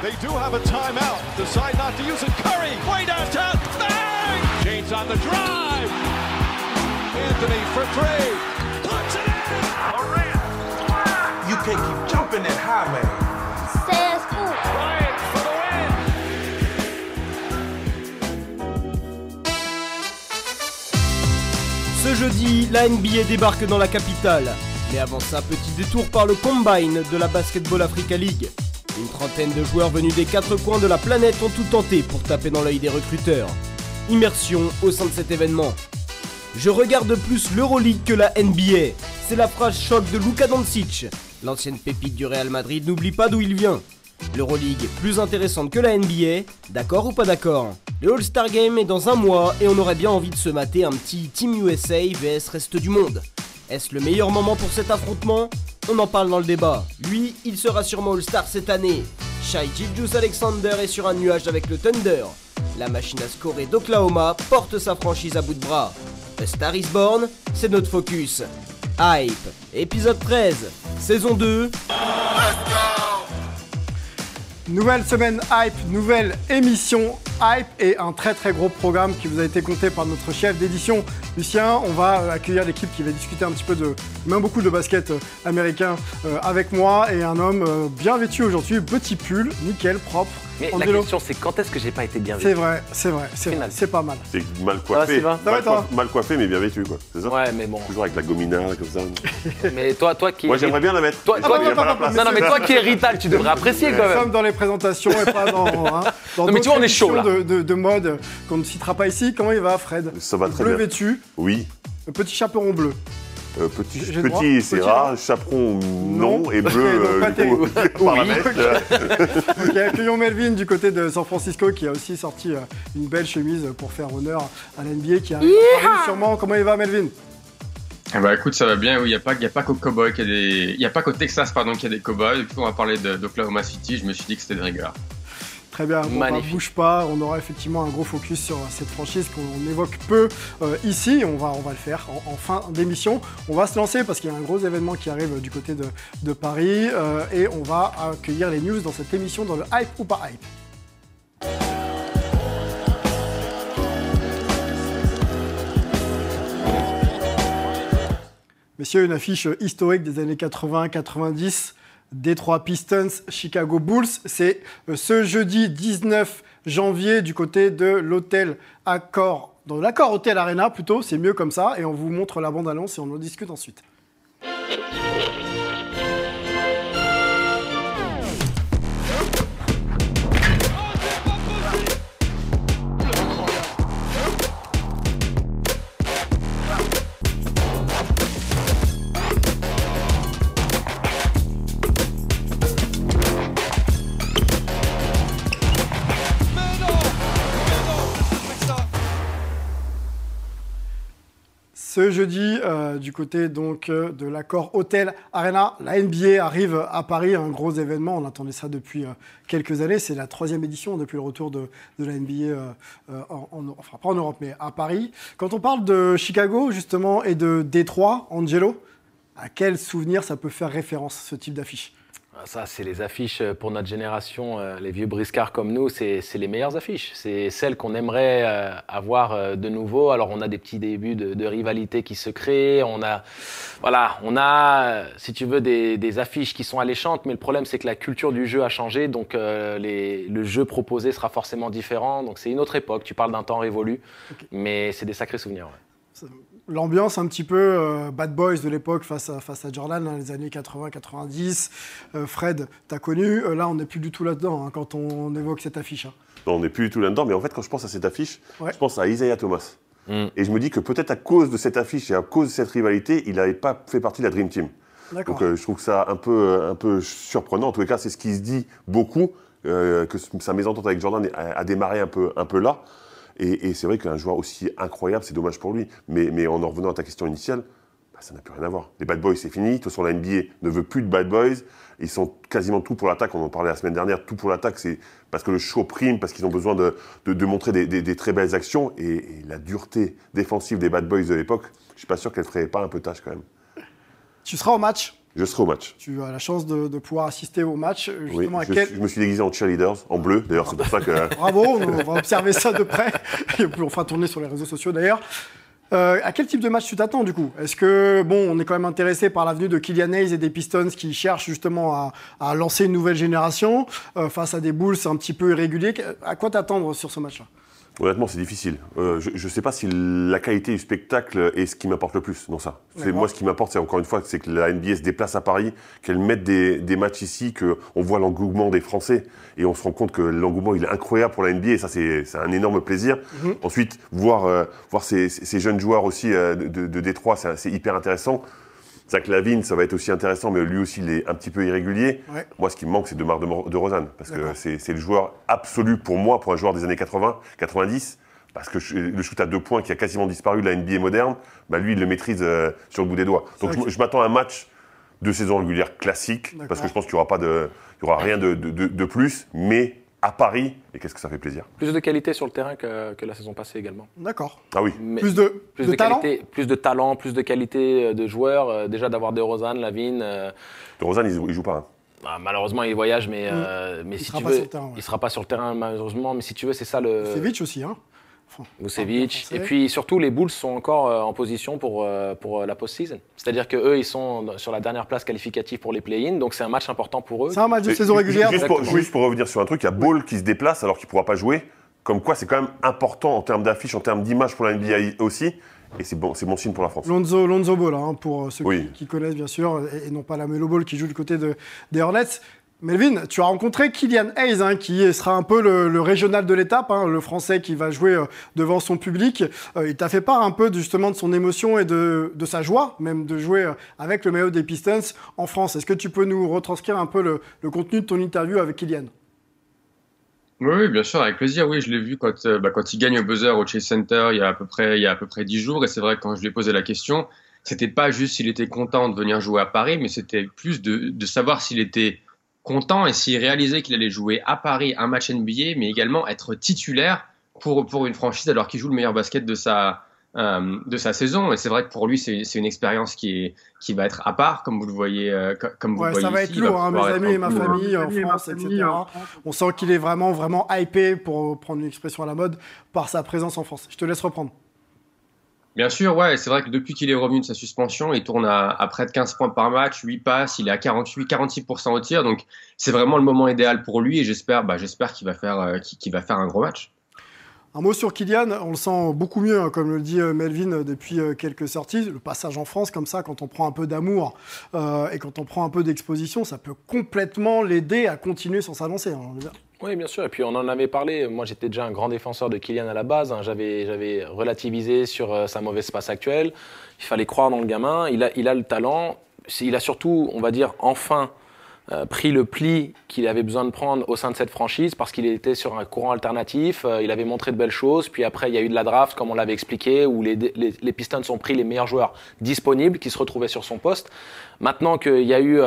They do have a timeout. Decide not to use it. Curry, way downtown. Bang! James on the drive. Anthony for three. Puts it in. Morant. You can't keep jumping that high, man. Says who? Bryant for the win. Ce jeudi, la NBA débarque dans la capitale. Mais avant ça, petit détour par le Combine de la Basketball Africa League. Une trentaine de joueurs venus des quatre coins de la planète ont tout tenté pour taper dans l'œil des recruteurs. Immersion au sein de cet événement. Je regarde plus l'Euroleague que la NBA. C'est la phrase choc de Luka Doncic. L'ancienne pépite du Real Madrid n'oublie pas d'où il vient. L'Euroleague plus intéressante que la NBA, d'accord ou pas d'accord? Le All-Star Game est dans un mois et on aurait bien envie de se mater un petit Team USA vs reste du monde. Est-ce le meilleur moment pour cet affrontement? On en parle dans le débat. Lui, il sera sûrement All-Star cette année. Shai Gilgeous-Alexander est sur un nuage avec le Thunder. La machine à scorer d'Oklahoma porte sa franchise à bout de bras. The Star is Born, c'est notre focus. Hype, épisode 13, saison 2. Nouvelle semaine Hype, nouvelle émission Hype et un très gros programme qui vous a été compté par notre chef d'édition, Lucien. On va accueillir l'équipe qui va discuter un petit peu de, même beaucoup de basket américain avec moi et un homme bien vêtu aujourd'hui, petit pull, nickel, propre. Mais la question c'est quand est-ce que j'ai pas été bien vêtu? C'est vrai, c'est pas mal. C'est mal coiffé, mal coiffé mais bien vêtu quoi, c'est ça? Ouais mais bon. Toujours avec la gomina comme ça. Mais toi qui... Moi j'aimerais bien la mettre. Mais toi qui es Rital, tu devrais apprécier quand même. Nous sommes dans les présentations et pas dans... Non mais tu vois on est chaud là. De mode qu'on ne citera pas ici. Comment il va Fred? Ça va très bien. Bleu vêtu. Oui. Petit chaperon bleu. Petit c'est rare, chaperon non et bleu par la veste. Accueillons Melvin du côté de San Francisco qui a aussi sorti une belle chemise pour faire honneur à la NBA qui arrive sûrement. Comment il va Melvin? Bah écoute, ça va bien, oui, il n'y a pas qu'au Cowboy, il n'y a pas qu'au Texas pardon qu'il y a des Cowboys. Du coup on va parler d'Oklahoma City, je me suis dit que c'était de rigueur. Très bien, on ne bouge pas, on aura effectivement un gros focus sur cette franchise qu'on évoque peu ici, on va le faire en fin d'émission. On va se lancer parce qu'il y a un gros événement qui arrive du côté de Paris et on va accueillir les news dans cette émission dans le Hype ou pas Hype. Messieurs, une affiche historique des années 80-90. Detroit Pistons, Chicago Bulls, c'est ce jeudi 19 janvier du côté de l'hôtel Accor, dans l'Accor Hotel Arena plutôt, c'est mieux comme ça, et on vous montre la bande-annonce et on en discute ensuite. Ce jeudi, du côté donc, de l'Accor Hotel Arena, la NBA arrive à Paris, un gros événement. On attendait ça depuis quelques années. C'est la 3e édition depuis le retour de la NBA, enfin pas en Europe, mais à Paris. Quand on parle de Chicago, justement, et de Détroit, Angelo, à quel souvenir ça peut faire référence, ce type d'affiche? Ça, c'est les affiches pour notre génération, les vieux briscards comme nous, c'est les meilleures affiches. C'est celles qu'on aimerait avoir de nouveau. Alors, on a des petits débuts de rivalité qui se créent. On a, si tu veux, des affiches qui sont alléchantes. Mais le problème, c'est que la culture du jeu a changé. Donc, le jeu proposé sera forcément différent. Donc, c'est une autre époque. Tu parles d'un temps révolu, okay. Mais c'est des sacrés souvenirs. Ouais. L'ambiance un petit peu bad boys de l'époque face à Jordan, hein, les années 80-90. Fred, t'as connu. Là, on n'est plus du tout là-dedans hein, quand on évoque cette affiche. Hein. Non, on n'est plus du tout là-dedans. Mais en fait, quand je pense à cette affiche, ouais. Je pense à Isaiah Thomas. Mm. Et je me dis que peut-être à cause de cette affiche et à cause de cette rivalité, il n'avait pas fait partie de la Dream Team. Donc je trouve que ça un peu surprenant. En tous les cas, c'est ce qui se dit beaucoup, que sa mésentente avec Jordan a démarré un peu là. Et c'est vrai qu'un joueur aussi incroyable, c'est dommage pour lui. Mais en revenant à ta question initiale, bah, ça n'a plus rien à voir. Les bad boys, c'est fini. De toute façon, la NBA ne veut plus de bad boys. Ils sont quasiment tout pour l'attaque. On en parlait la semaine dernière. Tout pour l'attaque, c'est parce que le show prime, parce qu'ils ont besoin de montrer des très belles actions. Et la dureté défensive des bad boys de l'époque, je ne suis pas sûr qu'elle ne ferait pas un peu tâche quand même. Tu seras au match? Je serai au match. Tu as la chance de pouvoir assister au match. Justement, oui, je me suis déguisé en cheerleaders, en bleu. D'ailleurs, c'est pour ça que... Bravo, on va observer ça de près. Et on fera tourner sur les réseaux sociaux, d'ailleurs. À quel type de match tu t'attends, du coup? Est-ce que, bon, on est quand même intéressé par l'avenue de Kylian Hayes et des Pistons qui cherchent justement à lancer une nouvelle génération face à des Bulls un petit peu irréguliers. À quoi t'attendre sur ce match-là? Honnêtement, c'est difficile. Je ne sais pas si la qualité du spectacle est ce qui m'apporte le plus dans ça. Moi, ce qui m'apporte, c'est encore une fois, c'est que la NBA se déplace à Paris, qu'elle mette des matchs ici, qu'on voit l'engouement des Français. Et on se rend compte que l'engouement, il est incroyable pour la NBA. Et ça, c'est un énorme plaisir. Mm-hmm. Ensuite, voir ces jeunes joueurs aussi de Détroit, c'est hyper intéressant. Zach LaVine, ça va être aussi intéressant, mais lui aussi, il est un petit peu irrégulier. Ouais. Moi, ce qui me manque, c'est Demar DeRozan, parce que c'est le joueur absolu pour moi, pour un joueur des années 80, 90, parce que le shoot à 2 points qui a quasiment disparu de la NBA moderne, bah lui, il le maîtrise sur le bout des doigts. Donc, je m'attends à un match de saison régulière classique, parce que je pense qu'il n'y aura rien de plus, mais à Paris, et qu'est-ce que ça fait plaisir. Plus de qualité sur le terrain que la saison passée également. D'accord. Ah oui. Mais plus de talent. Qualité, plus de talent, plus de qualité de joueurs. Déjà d'avoir DeRozan, Lavine. DeRozan, il joue pas. Hein. Bah, malheureusement, il voyage, mais si tu veux, il sera pas sur le terrain malheureusement. Mais si tu veux, c'est ça le. C'est vite aussi, hein. Vucevic. Et puis surtout, les Bulls sont encore en position pour la post-season. C'est-à-dire qu'eux, ils sont sur la dernière place qualificative pour les play-in, donc c'est un match important pour eux. C'est un match de saison régulière. Juste pour revenir sur un truc, il y a Ball qui se déplace alors qu'il ne pourra pas jouer. Comme quoi, c'est quand même important en termes d'affiche, en termes d'image pour la NBA aussi. Et c'est bon signe pour la France. Lonzo Ball, hein, pour ceux qui connaissent bien sûr, et non pas la Melo Ball qui joue du côté des Hornets. Melvin, tu as rencontré Kylian Hayes, hein, qui sera un peu le régional de l'étape, hein, le Français qui va jouer devant son public. Il t'a fait part un peu justement de son émotion et de sa joie même de jouer avec le maillot des Pistons en France. Est-ce que tu peux nous retranscrire un peu le contenu de ton interview avec Kylian ? Oui, bien sûr, avec plaisir. Oui, je l'ai vu quand il gagne au buzzer au Chase Center il y a à peu près 10 jours. Et c'est vrai que quand je lui ai posé la question, c'était pas juste s'il était content de venir jouer à Paris, mais c'était plus de savoir s'il était... content et s'il réalisait qu'il allait jouer à Paris un match NBA, mais également être titulaire pour une franchise alors qu'il joue le meilleur basket de sa saison. Et c'est vrai que pour lui, c'est une expérience qui va être à part, comme vous le voyez ici. Ça va être lourd, hein, mes amis et ma famille en France, etc. On sent qu'il est vraiment, vraiment hypé, pour prendre une expression à la mode, par sa présence en France. Je te laisse reprendre. Bien sûr, ouais, c'est vrai que depuis qu'il est revenu de sa suspension, il tourne à près de 15 points par match, 8 passes, il est à 46% au tir, donc c'est vraiment le moment idéal pour lui et j'espère qu'il va faire un gros match. Un mot sur Kylian, on le sent beaucoup mieux, hein, comme le dit Melvin depuis quelques sorties. Le passage en France, comme ça, quand on prend un peu d'amour et quand on prend un peu d'exposition, ça peut complètement l'aider à continuer sans s'annoncer. Hein, oui, bien sûr. Et puis, on en avait parlé. Moi, j'étais déjà un grand défenseur de Kylian à la base. Hein. J'avais relativisé sur sa mauvaise passe actuelle. Il fallait croire dans le gamin. Il a le talent. Il a surtout, on va dire, enfin... pris le pli qu'il avait besoin de prendre au sein de cette franchise parce qu'il était sur un courant alternatif, il avait montré de belles choses, puis après il y a eu de la draft comme on l'avait expliqué où les Pistons ont pris les meilleurs joueurs disponibles qui se retrouvaient sur son poste. Maintenant qu'il y a eu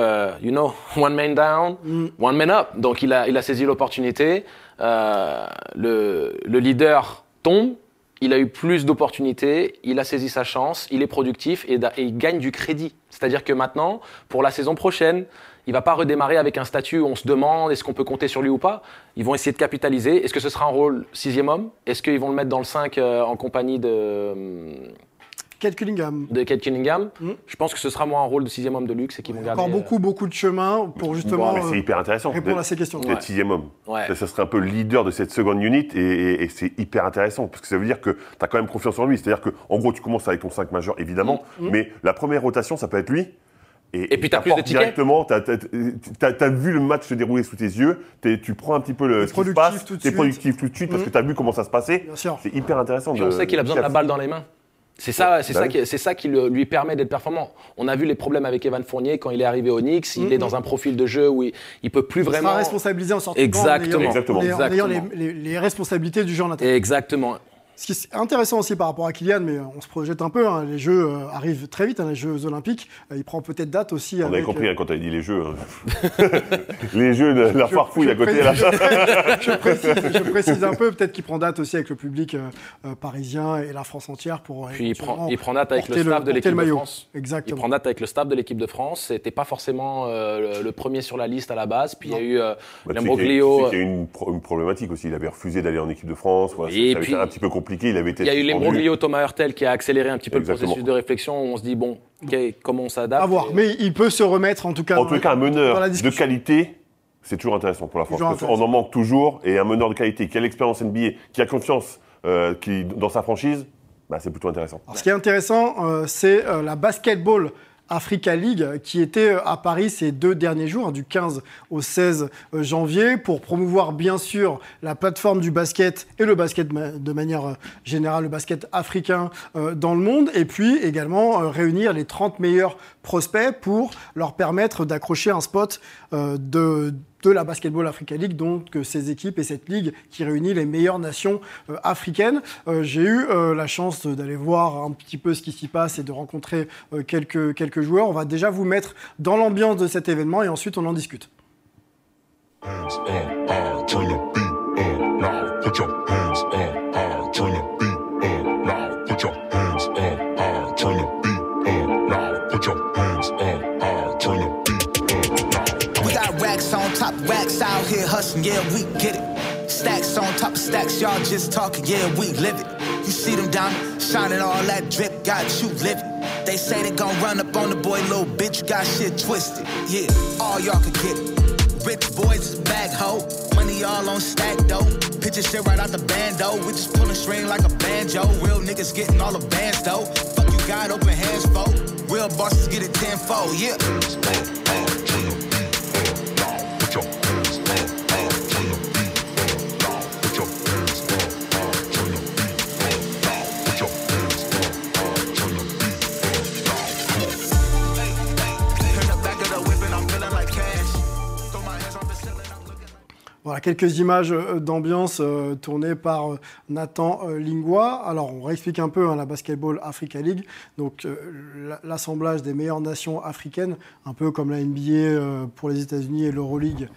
one man down, one man up, donc il a saisi l'opportunité, le leader tombe, il a eu plus d'opportunités, il a saisi sa chance, il est productif et il gagne du crédit. C'est-à-dire que maintenant, pour la saison prochaine, il ne va pas redémarrer avec un statut où on se demande est-ce qu'on peut compter sur lui ou pas. Ils vont essayer de capitaliser. Est-ce que ce sera un rôle 6e homme? Est-ce qu'ils vont le mettre dans le 5 en compagnie de... Kate Cunningham. Je pense que ce sera moins un rôle de 6e homme de luxe et qu'ils vont garder... Encore beaucoup de chemin pour justement c'est hyper intéressant répondre à ces questions. D'être 6e homme. Ouais. Ça serait un peu le leader de cette seconde unit et c'est hyper intéressant parce que ça veut dire que tu as quand même confiance en lui. C'est-à-dire qu'en gros, tu commences avec ton 5 majeur, évidemment, mais la première rotation, ça peut être lui. Et puis tu as plus de tickets. Directement, tu as vu le match se dérouler sous tes yeux, tu prends un petit peu ce qui se passe, tu es productif tout de suite parce que tu as vu comment ça se passait. C'est hyper intéressant. Et on sait qu'il a besoin de la balle dans les mains. C'est ça qui lui permet d'être performant. On a vu les problèmes avec Evan Fournier quand il est arrivé au Knicks, il est dans un profil de jeu où il ne peut plus vraiment… Il sera responsabilisé en sortant de banc en ayant les responsabilités du jeu en intérieur. Exactement. Ce qui est intéressant aussi par rapport à Kylian, mais on se projette un peu, hein, les Jeux arrivent très vite, hein, les Jeux Olympiques, il prend peut-être date aussi. On avait compris quand tu as dit les Jeux. Hein. Les Jeux de la farfouille à côté de la chasse. Je précise un peu, peut-être qu'il prend date aussi avec le public parisien et la France entière pour. Puis il prend date avec le staff de l'équipe de France. Exactement. Il prend date avec le staff de l'équipe de France. C'était pas forcément le premier sur la liste à la base. Puis il y a eu Lembroglio. Il y a eu une problématique aussi. Il avait refusé d'aller en équipe de France. Voilà, et puis un petit peu compliqué. Il y a eu Lembroglio, Thomas Hurtel qui a accéléré un petit peu le processus de réflexion où on se dit bon, okay, comment on s'adapte. À voir, mais il peut se remettre en tout cas. En tout cas, un meneur de qualité, c'est toujours intéressant pour la France. On en manque toujours et un meneur de qualité qui a l'expérience NBA, qui a confiance dans sa franchise, bah, c'est plutôt intéressant. Alors, ce qui est intéressant, c'est la Basketball Africa League qui était à Paris ces deux derniers jours, du 15 au 16 janvier, pour promouvoir bien sûr la plateforme du basket et le basket de manière générale, le basket africain dans le monde, et puis également réunir les 30 meilleurs prospects pour leur permettre d'accrocher un spot de la Basketball Africa League, donc ces équipes et cette ligue qui réunit les meilleures nations africaines. J'ai eu la chance d'aller voir un petit peu ce qui s'y passe et de rencontrer quelques joueurs. On va déjà vous mettre dans l'ambiance de cet événement et ensuite on en discute. Racks out here hustling, yeah, we get it. Stacks on top of stacks, y'all just talking, yeah, we live it. You see them diamonds shining, all that drip, got you living. They say they gon' run up on the boy, little bitch, you got shit twisted. Yeah, all y'all can get it. Rich boys is back, ho. Money all on stack, though. Picture shit right out the band, though. We just pulling string like a banjo. Real niggas getting all the bands, though. Fuck you, got open hands, folk. Real bosses get it tenfold, yeah. Voilà, quelques images d'ambiance tournées par Nathan Lingua. Alors, on réexplique un peu hein, la Basketball Africa League. Donc, l'assemblage des meilleures nations africaines, un peu comme la NBA pour les États-Unis et l'Euroleague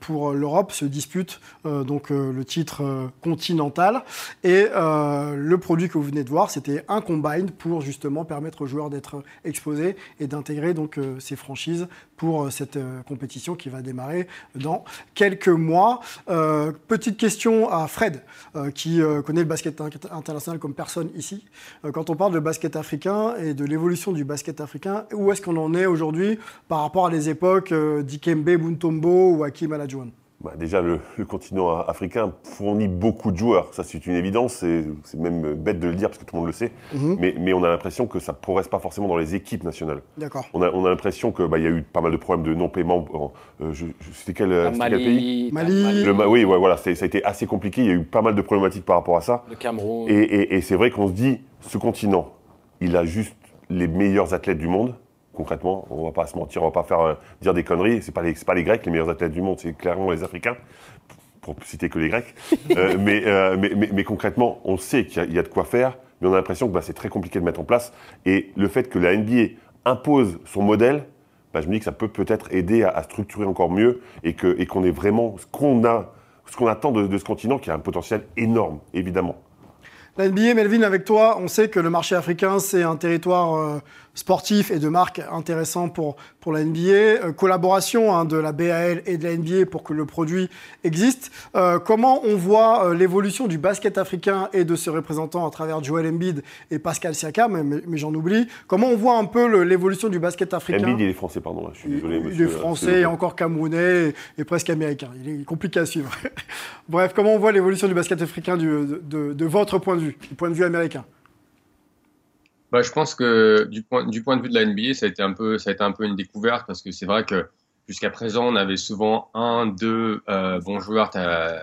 pour l'Europe, se dispute donc le titre continental. Et le produit que vous venez de voir, c'était un combine pour justement permettre aux joueurs d'être exposés et d'intégrer donc ces franchises pour cette compétition qui va démarrer dans quelques mois. Petite question à Fred, qui connaît le basket international comme personne ici. Quand on parle de basket africain et de l'évolution du basket africain, où est-ce qu'on en est aujourd'hui par rapport à des époques d'Ikembe Mutombo ou Hakeem Olajuwon? Bah déjà, le continent africain fournit beaucoup de joueurs. Ça, c'est une évidence. C'est même bête de le dire parce que tout le monde le sait. Mmh. Mais on a l'impression que ça ne progresse pas forcément dans les équipes nationales. D'accord. On a l'impression qu'il y a eu pas mal de problèmes de non-paiement. C'était quel pays? Mali. Oui, ouais, voilà, ça a été assez compliqué. Il y a eu pas mal de problématiques par rapport à ça. Le Cameroun. Et c'est vrai qu'on se dit, ce continent, il a juste les meilleurs athlètes du monde. Concrètement, on ne va pas se mentir, on ne va pas faire dire des conneries. C'est pas les Grecs, les meilleurs athlètes du monde, c'est clairement les Africains, pour citer que les Grecs. Mais concrètement, on sait qu'il y a de quoi faire, mais on a l'impression que bah, c'est très compliqué de mettre en place. Et le fait que la NBA impose son modèle, bah, je me dis que ça peut peut-être aider à structurer encore mieux et qu'on ait vraiment ce qu'on attend de ce continent, qui a un potentiel énorme, évidemment. La NBA, Melvin, avec toi, on sait que le marché africain, c'est un territoire sportif et de marque intéressant pour la NBA. Collaboration hein, de la BAL et de la NBA pour que le produit existe. Comment on voit l'évolution du basket africain et de ses représentants à travers Joel Embiid et Pascal Siakam, mais j'en oublie. Comment on voit un peu l'évolution du basket africain? Embiid, il est français, pardon, je suis désolé. Il est français et encore camerounais et presque américain. Il est compliqué à suivre. Bref, comment on voit l'évolution du basket africain de votre point de vue? Du point de vue américain. Bah, je pense que du point de vue de la NBA, ça a été un peu une découverte parce que c'est vrai que jusqu'à présent, on avait souvent un, deux bons joueurs. T'as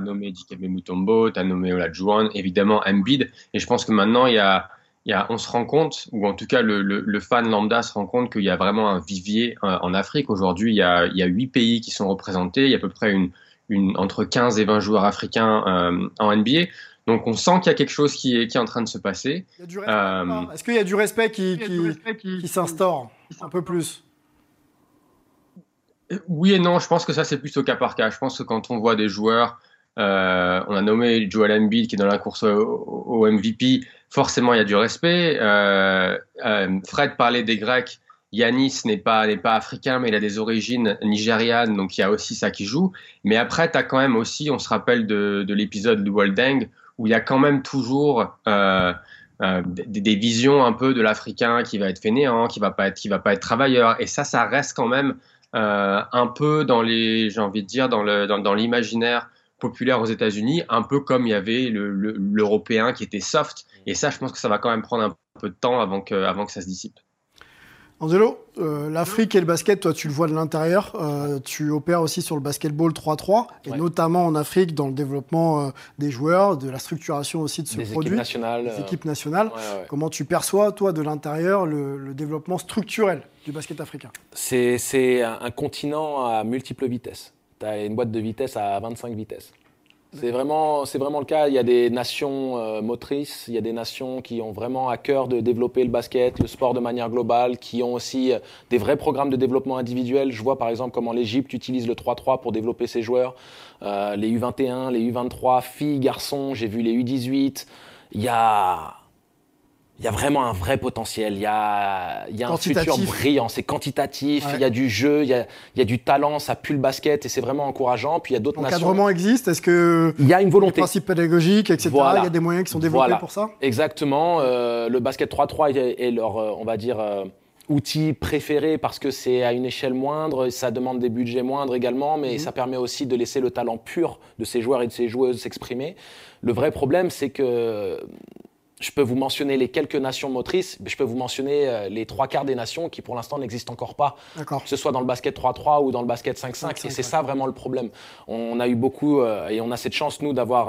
nommé Dikembe Mutombo, t'as nommé Olajuwon, évidemment Embiid. Et je pense que maintenant, on se rend compte, ou en tout cas le fan lambda se rend compte qu'il y a vraiment un vivier en Afrique. Aujourd'hui, il y a 8 pays qui sont représentés. Il y a à peu près entre 15 et 20 joueurs africains en NBA. Donc on sent qu'il y a quelque chose qui est en train de se passer. Est-ce qu'il y a du respect qui s'instaure un peu plus ? Oui et non, je pense que ça c'est plus au cas par cas. Je pense que quand on voit des joueurs, on a nommé Joel Embiid qui est dans la course au MVP, forcément il y a du respect. Fred parlait des Grecs, Giannis n'est pas africain mais il a des origines nigérianes, donc il y a aussi ça qui joue. Mais après tu as quand même aussi, on se rappelle de l'épisode du World Deng, où il y a quand même toujours des visions un peu de l'Africain qui va être fainéant, qui va pas être travailleur, et ça reste quand même un peu dans les, j'ai envie de dire, dans l'imaginaire populaire aux États-Unis, un peu comme il y avait l'Européen qui était soft, et ça je pense que ça va quand même prendre un peu de temps avant que ça se dissipe. Angelo, l'Afrique et le basket, toi tu le vois de l'intérieur, tu opères aussi sur le basketball 3-3, et ouais, notamment en Afrique dans le développement des joueurs, de la structuration aussi de ce produit, des équipes nationales. Ouais. Comment tu perçois toi de l'intérieur le développement structurel du basket africain ? C'est un continent à multiples vitesses, tu as une boîte de vitesse à 25 vitesses. C'est vraiment le cas. Il y a des nations motrices, il y a des nations qui ont vraiment à cœur de développer le basket, le sport de manière globale, qui ont aussi des vrais programmes de développement individuel. Je vois par exemple comment l'Égypte utilise le 3-3 pour développer ses joueurs, les U21, les U23, filles, garçons, j'ai vu les U18. Il y a vraiment un vrai potentiel, il y a un futur brillant, c'est quantitatif, ouais. Il y a du jeu, il y a du talent, ça pue le basket et c'est vraiment encourageant. Puis il y a d'autres nations. L'encadrement existe, est-ce qu'il y a une volonté, des principes pédagogiques, etc. Voilà. Il y a des moyens qui sont développés pour ça. Exactement, le basket 3-3 est leur, on va dire, outil préféré parce que c'est à une échelle moindre, ça demande des budgets moindres également, mais ça permet aussi de laisser le talent pur de ces joueurs et de ces joueuses s'exprimer. Le vrai problème, c'est que... Je peux vous mentionner les quelques nations motrices, mais je peux vous mentionner les trois quarts des nations qui, pour l'instant, n'existent encore pas. Que ce soit dans le basket 3-3 ou dans le basket 5-5, et c'est ça vraiment le problème. On a eu beaucoup, et on a cette chance, nous, d'avoir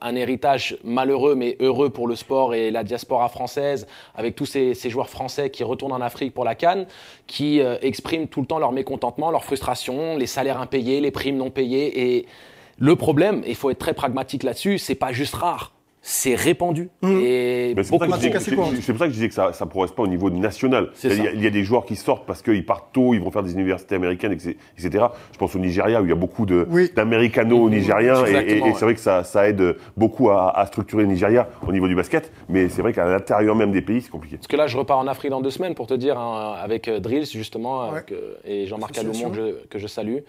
un héritage malheureux, mais heureux pour le sport et la diaspora française, avec tous ces joueurs français qui retournent en Afrique pour la CAN, qui expriment tout le temps leur mécontentement, leur frustration, les salaires impayés, les primes non payées. Et le problème, il faut être très pragmatique là-dessus, c'est pas juste rare. C'est répandu. Et c'est pour ça que je disais que ça ne progresse pas au niveau national. Il y a des joueurs qui sortent parce qu'ils partent tôt, ils vont faire des universités américaines, etc. Je pense au Nigeria où il y a beaucoup d'américano-nigériens et c'est vrai que ça aide beaucoup à structurer le Nigeria au niveau du basket, mais c'est vrai qu'à l'intérieur même des pays, c'est compliqué. Parce que là, je repars en Afrique dans 2 semaines pour te dire, hein, avec Drills justement et Jean-Marc Alomont que je salue.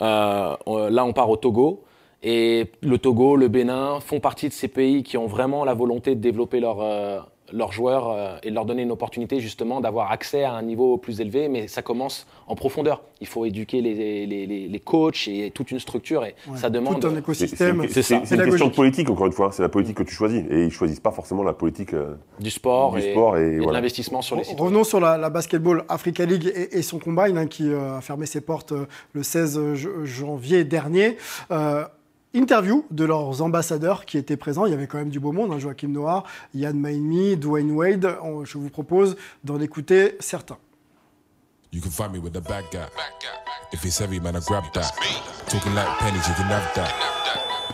Là, on part au Togo. Et le Togo, le Bénin font partie de ces pays qui ont vraiment la volonté de développer leurs joueurs et de leur donner une opportunité justement d'avoir accès à un niveau plus élevé. Mais ça commence en profondeur. Il faut éduquer les coachs et toute une structure. Et ça demande tout un écosystème. C'est une question de politique, encore une fois. C'est la politique que tu choisis. Et ils ne choisissent pas forcément la politique du sport et de l'investissement sur les citoyens. Revenons sur la Basketball Africa League et son combine qui a fermé ses portes le 16 janvier dernier. Interview de leurs ambassadeurs qui étaient présents. Il y avait quand même du beau monde, hein, Joachim Noah, Yann Maimi, Dwayne Wade. Je vous propose d'en écouter certains. You can find me with the bad guy. If it's heavy, man, I grab that. Talking like pennies, you can have that.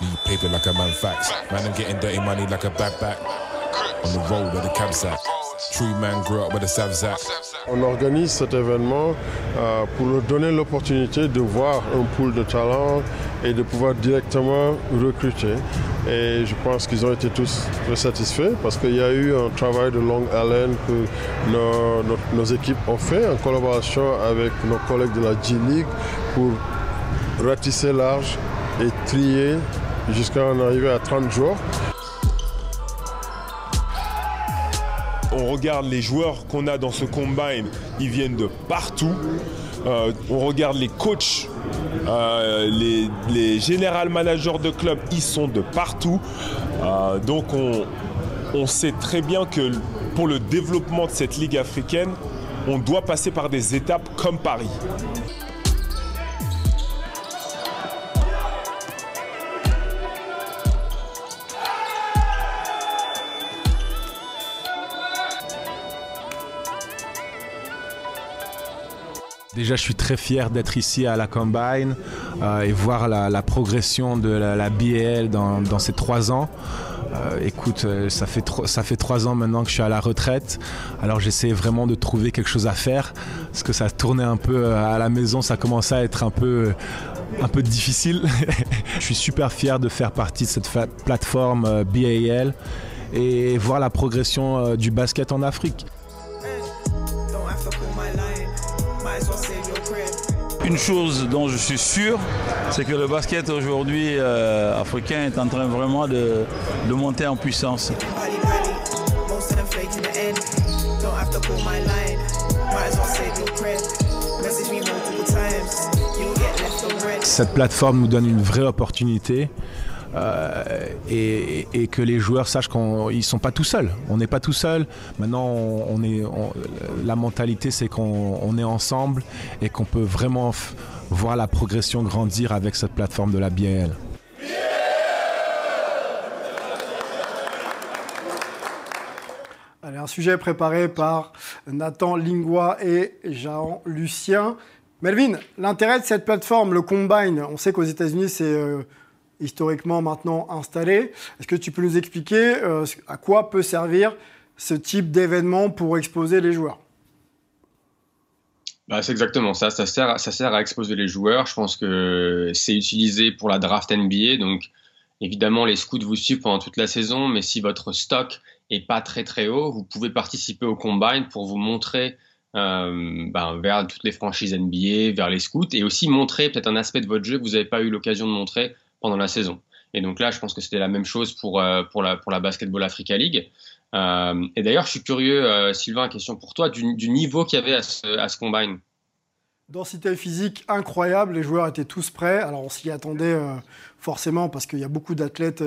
Need paper like a man facts. Man, I'm getting dirty money like a bad back. On the road where the cab's at. True man grew up with the sav's at. On organise cet événement pour leur donner l'opportunité de voir un pool de talents et de pouvoir directement recruter. Et je pense qu'ils ont été tous très satisfaits parce qu'il y a eu un travail de longue haleine que nos équipes ont fait en collaboration avec nos collègues de la G-League pour ratisser large et trier jusqu'à en arriver à 30 joueurs. On regarde les joueurs qu'on a dans ce combine, ils viennent de partout. On regarde les coachs, les general managers de clubs, ils sont de partout. Donc on sait très bien que pour le développement de cette ligue africaine, on doit passer par des étapes comme Paris. Déjà, je suis très fier d'être ici à la Combine et voir la progression de la BAL dans ces 3 ans. Écoute, ça fait 3 ans maintenant que je suis à la retraite, alors j'essayais vraiment de trouver quelque chose à faire, parce que ça tournait un peu à la maison, ça commençait à être un peu difficile. Je suis super fier de faire partie de cette plateforme BAL et voir la progression du basket en Afrique. Une chose dont je suis sûr, c'est que le basket aujourd'hui africain est en train vraiment de monter en puissance. Cette plateforme nous donne une vraie opportunité et que les joueurs sachent qu'ils ne sont pas tout seuls. On n'est pas tout seul. Maintenant, la mentalité, c'est qu'on est ensemble et qu'on peut vraiment voir la progression grandir avec cette plateforme de la BAL. Allez, un sujet préparé par Nathan Lingua et Jean Lucien. Melvin, l'intérêt de cette plateforme, le Combine, on sait qu'aux États-Unis, c'est historiquement maintenant installé. Est-ce que tu peux nous expliquer à quoi peut servir ce type d'événement pour exposer les joueurs? Bah, c'est exactement ça. Ça sert à exposer les joueurs. Je pense que c'est utilisé pour la draft NBA. Donc, évidemment, les scouts vous suivent pendant toute la saison, mais si votre stock n'est pas très très haut, vous pouvez participer au Combine pour vous montrer vers toutes les franchises NBA, vers les scouts, et aussi montrer peut-être un aspect de votre jeu que vous n'avez pas eu l'occasion de montrer pendant la saison. Et donc là, je pense que c'était la même chose pour la Basketball Africa League. Et d'ailleurs, je suis curieux, Sylvain, question pour toi, du niveau qu'il y avait à ce Combine. Densité physique incroyable, les joueurs étaient tous prêts. Alors on s'y attendait forcément parce qu'il y a beaucoup d'athlètes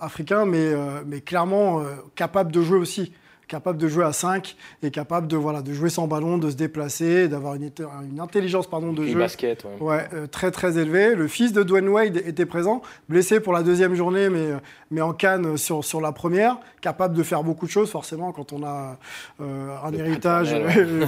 africains, mais clairement capables de jouer aussi. Capable de jouer à 5 et capable de jouer sans ballon, de se déplacer, d'avoir une intelligence de jeu basket, très très élevée. Le fils de Dwayne Wade était présent, blessé pour la deuxième journée, mais en canne sur la première, capable de faire beaucoup de choses. Forcément, quand on a un héritage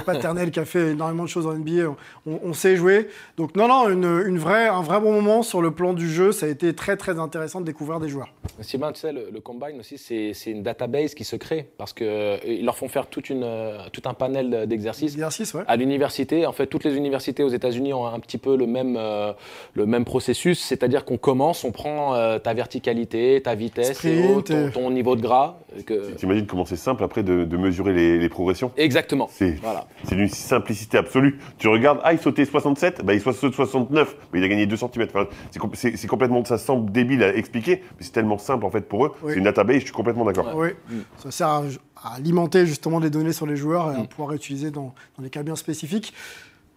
paternel qui a fait énormément de choses en NBA, on sait jouer. Donc non, un vrai bon moment sur le plan du jeu. Ça a été très très intéressant de découvrir des joueurs. Sylvain, tu sais, le Combine aussi, c'est une database qui se crée parce que ils leur font faire tout un panel d'exercices à l'université. En fait, toutes les universités aux États-Unis ont un petit peu le même processus, c'est-à-dire qu'on commence, on prend ta verticalité, ta vitesse, ton niveau de gras. T'imagines comment c'est simple après de mesurer les progressions. Exactement. C'est d'une simplicité absolue. Tu regardes, il sautait 67, il saute 69, mais il a gagné 2 cm. Enfin, c'est complètement, ça semble débile à expliquer, mais c'est tellement simple en fait pour eux. Oui. C'est une database, je suis complètement d'accord. Oui, ça sert à alimenter justement les données sur les joueurs et à pouvoir utiliser dans les cas bien spécifiques.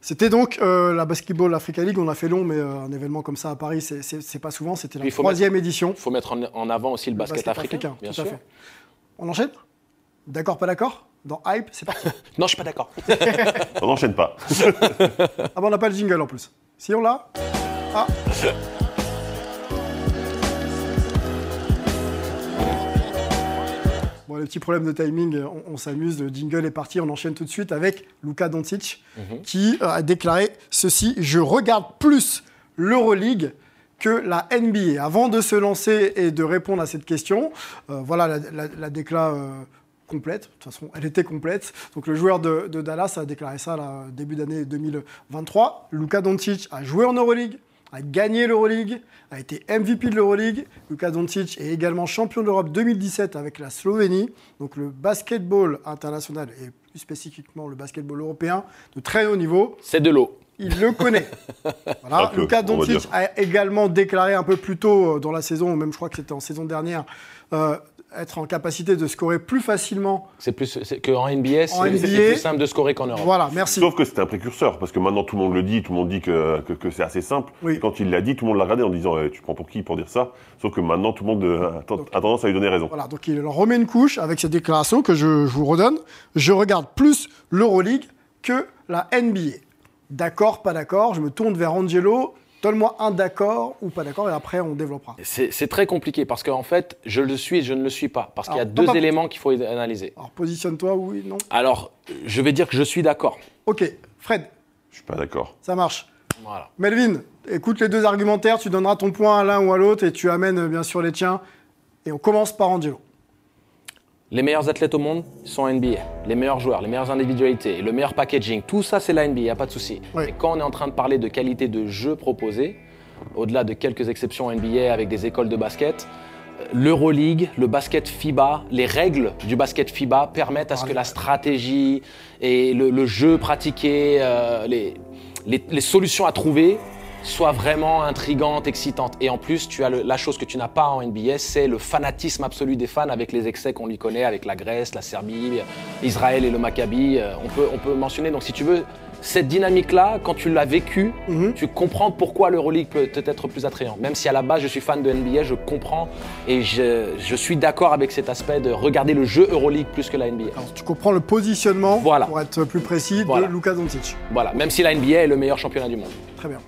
C'était donc la Basketball Africa League, on a fait long, mais un événement comme ça à Paris, c'est pas souvent, c'était la 3e édition. Il faut mettre en avant aussi le basket africain, bien sûr. On enchaîne ? D'accord, pas d'accord ? Dans Hype, c'est parti. Non, je suis pas d'accord. On n'enchaîne pas. On n'a pas le jingle en plus. Si, on l'a ? Ah. Bon, les petits problèmes de timing, on s'amuse, le jingle est parti, on enchaîne tout de suite avec Luka Doncic qui a déclaré ceci: « Je regarde plus l'Euroleague que la NBA ». Avant de se lancer et de répondre à cette question, la déclaration complète, de toute façon elle était complète. Donc le joueur de Dallas a déclaré ça là, début d'année 2023. Luka Doncic a joué en Euroleague, a gagné l'Euroleague, a été MVP de l'Euroleague. Luka Doncic est également champion d'Europe 2017 avec la Slovénie. Donc le basketball international et plus spécifiquement le basketball européen de très haut niveau, c'est de l'eau. Il le connaît. Voilà. Luka Doncic a également déclaré un peu plus tôt dans la saison, même je crois que c'était en saison dernière, être en capacité de scorer plus facilement. C'est plus qu'en NBA, c'est plus simple de scorer qu'en Europe. Voilà, merci. Sauf que c'était un précurseur, parce que maintenant tout le monde le dit, tout le monde dit que c'est assez simple. Oui. Et quand il l'a dit, tout le monde l'a regardé en disant tu prends pour qui pour dire ça. Sauf que maintenant tout le monde a tendance à lui donner raison. Voilà, donc il en remet une couche avec cette déclaration que je vous redonne. Je regarde plus l'Euroleague que la NBA. D'accord, pas d'accord, je me tourne vers Angelo. Donne-moi un d'accord ou pas d'accord et après on développera. C'est très compliqué parce qu'en fait, je le suis et je ne le suis pas. Parce qu'il y a deux éléments qu'il faut analyser. Alors positionne-toi, oui, non ? Alors, je vais dire que je suis d'accord. Ok, Fred. Je suis pas d'accord. Ça marche. Voilà. Melvin, écoute les deux argumentaires, tu donneras ton point à l'un ou à l'autre et tu amènes bien sûr les tiens. Et on commence par Angelo. Les meilleurs athlètes au monde sont NBA. Les meilleurs joueurs, les meilleures individualités, le meilleur packaging, tout ça c'est la NBA, il n'y a pas de souci. Oui. Et quand on est en train de parler de qualité de jeu proposé, au-delà de quelques exceptions NBA avec des écoles de basket, l'Euroleague, le basket FIBA, les règles du basket FIBA permettent à ce que la stratégie et le jeu pratiqué, les solutions à trouver soient vraiment intrigantes, excitantes. Et en plus, tu as la chose que tu n'as pas en NBA, c'est le fanatisme absolu des fans avec les excès qu'on lui connaît, avec la Grèce, la Serbie, Israël et le Maccabi. On peut mentionner, donc si tu veux, cette dynamique-là, quand tu l'as vécue, tu comprends pourquoi l'Euroleague peut être plus attrayant. Même si à la base, je suis fan de NBA, je comprends et je suis d'accord avec cet aspect de regarder le jeu Euroleague plus que la NBA. Alors, tu comprends le positionnement, pour être plus précis, de Luka Doncic. Voilà, même si la NBA est le meilleur championnat du monde. Très bien.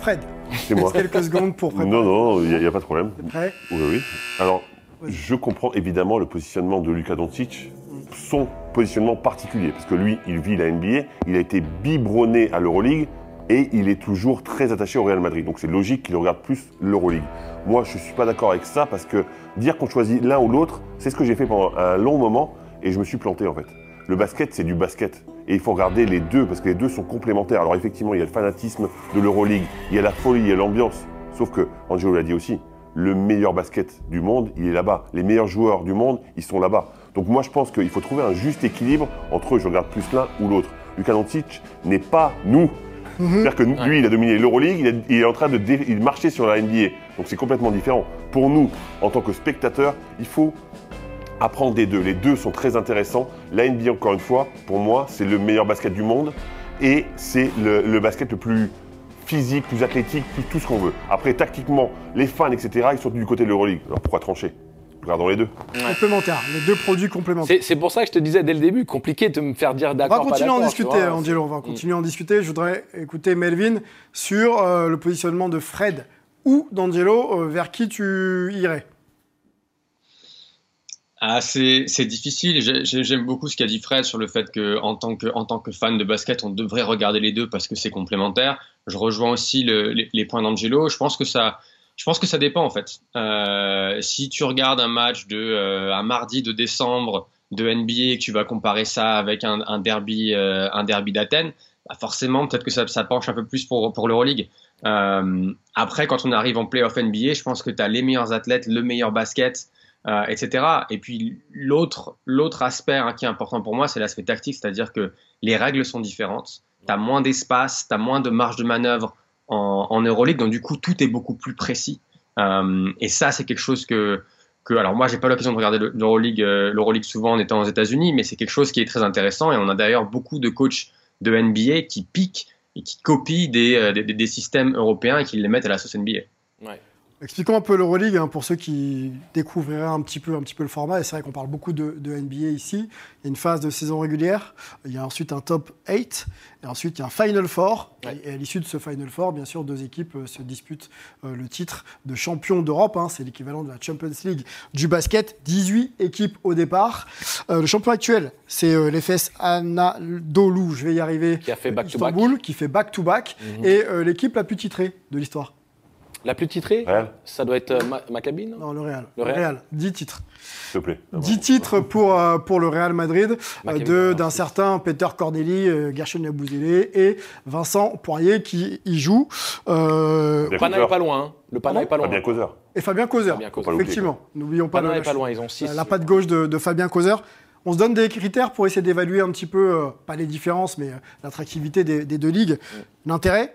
Fred, c'est moi. Quelques secondes pour préparer. Non, il n'y a pas de problème. T'es prêt ? Oui. Alors, je comprends évidemment le positionnement de Luka Doncic, son positionnement particulier, parce que lui, il vit la NBA, il a été biberonné à l'Euroleague et il est toujours très attaché au Real Madrid. Donc c'est logique qu'il regarde plus l'Euroleague. Moi, je ne suis pas d'accord avec ça parce que dire qu'on choisit l'un ou l'autre, c'est ce que j'ai fait pendant un long moment et je me suis planté en fait. Le basket, c'est du basket. Et il faut regarder les deux, parce que les deux sont complémentaires. Alors effectivement, il y a le fanatisme de l'Euroleague, il y a la folie, il y a l'ambiance. Sauf que, Angelo l'a dit aussi, le meilleur basket du monde, il est là-bas. Les meilleurs joueurs du monde, ils sont là-bas. Donc moi, je pense qu'il faut trouver un juste équilibre entre je regarde plus l'un ou l'autre. Luka Doncic n'est pas nous. C'est-à-dire que lui, il a dominé l'Euroleague, il est en train de marcher sur la NBA. Donc c'est complètement différent. Pour nous, en tant que spectateurs, il faut apprendre des deux. Les deux sont très intéressants. La NBA, encore une fois, pour moi, c'est le meilleur basket du monde et c'est le basket le plus physique, plus athlétique, plus tout ce qu'on veut. Après, tactiquement, les fans, etc., ils sont du côté de l'Euroleague. Alors pourquoi trancher ? Regardons les deux. Complémentaires, les deux produits complémentaires. C'est pour ça que je te disais dès le début, compliqué de me faire dire d'accord, pas d'accord. On va continuer à en discuter, Angelo, on va continuer à en discuter. Je voudrais écouter Melvin sur le positionnement de Fred ou d'Angelo, vers qui tu irais ? Ah, c'est difficile. J'aime beaucoup ce qu'a dit Fred sur le fait qu'en tant que fan de basket, on devrait regarder les deux parce que c'est complémentaire. Je rejoins aussi les points d'Angelo. Je pense que ça dépend en fait. Si tu regardes un match un mardi de décembre de NBA et que tu vas comparer ça avec un derby d'Athènes, bah forcément peut-être que ça penche un peu plus pour l'Euroleague. Après, quand on arrive en play-off NBA, je pense que tu as les meilleurs athlètes, le meilleur basket, etc. Et puis l'autre aspect qui est important pour moi, c'est l'aspect tactique, c'est-à-dire que les règles sont différentes, tu as moins d'espace, tu as moins de marge de manœuvre en Euroleague, donc du coup tout est beaucoup plus précis. Et ça, c'est quelque chose que alors moi, j'ai pas l'occasion de regarder l'Euroleague souvent en étant aux États-Unis, mais c'est quelque chose qui est très intéressant et on a d'ailleurs beaucoup de coachs de NBA qui piquent et qui copient des systèmes européens et qui les mettent à la sauce NBA. Ouais. Expliquons un peu l'Euroleague pour ceux qui découvriraient un petit peu le format. Et c'est vrai qu'on parle beaucoup de NBA ici. Il y a une phase de saison régulière, il y a ensuite un top 8, et ensuite il y a un Final Four. Ouais. Et à l'issue de ce Final Four, bien sûr, deux équipes se disputent le titre de champion d'Europe. C'est l'équivalent de la Champions League du basket. 18 équipes au départ. Le champion actuel, c'est l'Efes Anadolu, je vais y arriver, qui a fait back-to-back. Qui fait back-to-back. Et l'équipe la plus titrée de l'histoire. La plus titrée, ça doit être Maccabi, non ? Non, le Real. Le Real, 10 titres. S'il te plaît. 10 titres pour le Real Madrid, d'un certain Peter Corneli, Gershon Yabusele et Vincent Poirier qui y joue. Le Pana n'est pas loin. Le Pana n'est pas loin. Fabien Cauzeur. Et Fabien Cauzeur, effectivement. N'oublions pas. Le Pana n'est pas loin, ils ont 6. La patte gauche de Fabien Cauzeur. On se donne des critères pour essayer d'évaluer un petit peu, pas les différences, mais l'attractivité des deux ligues. L'intérêt ?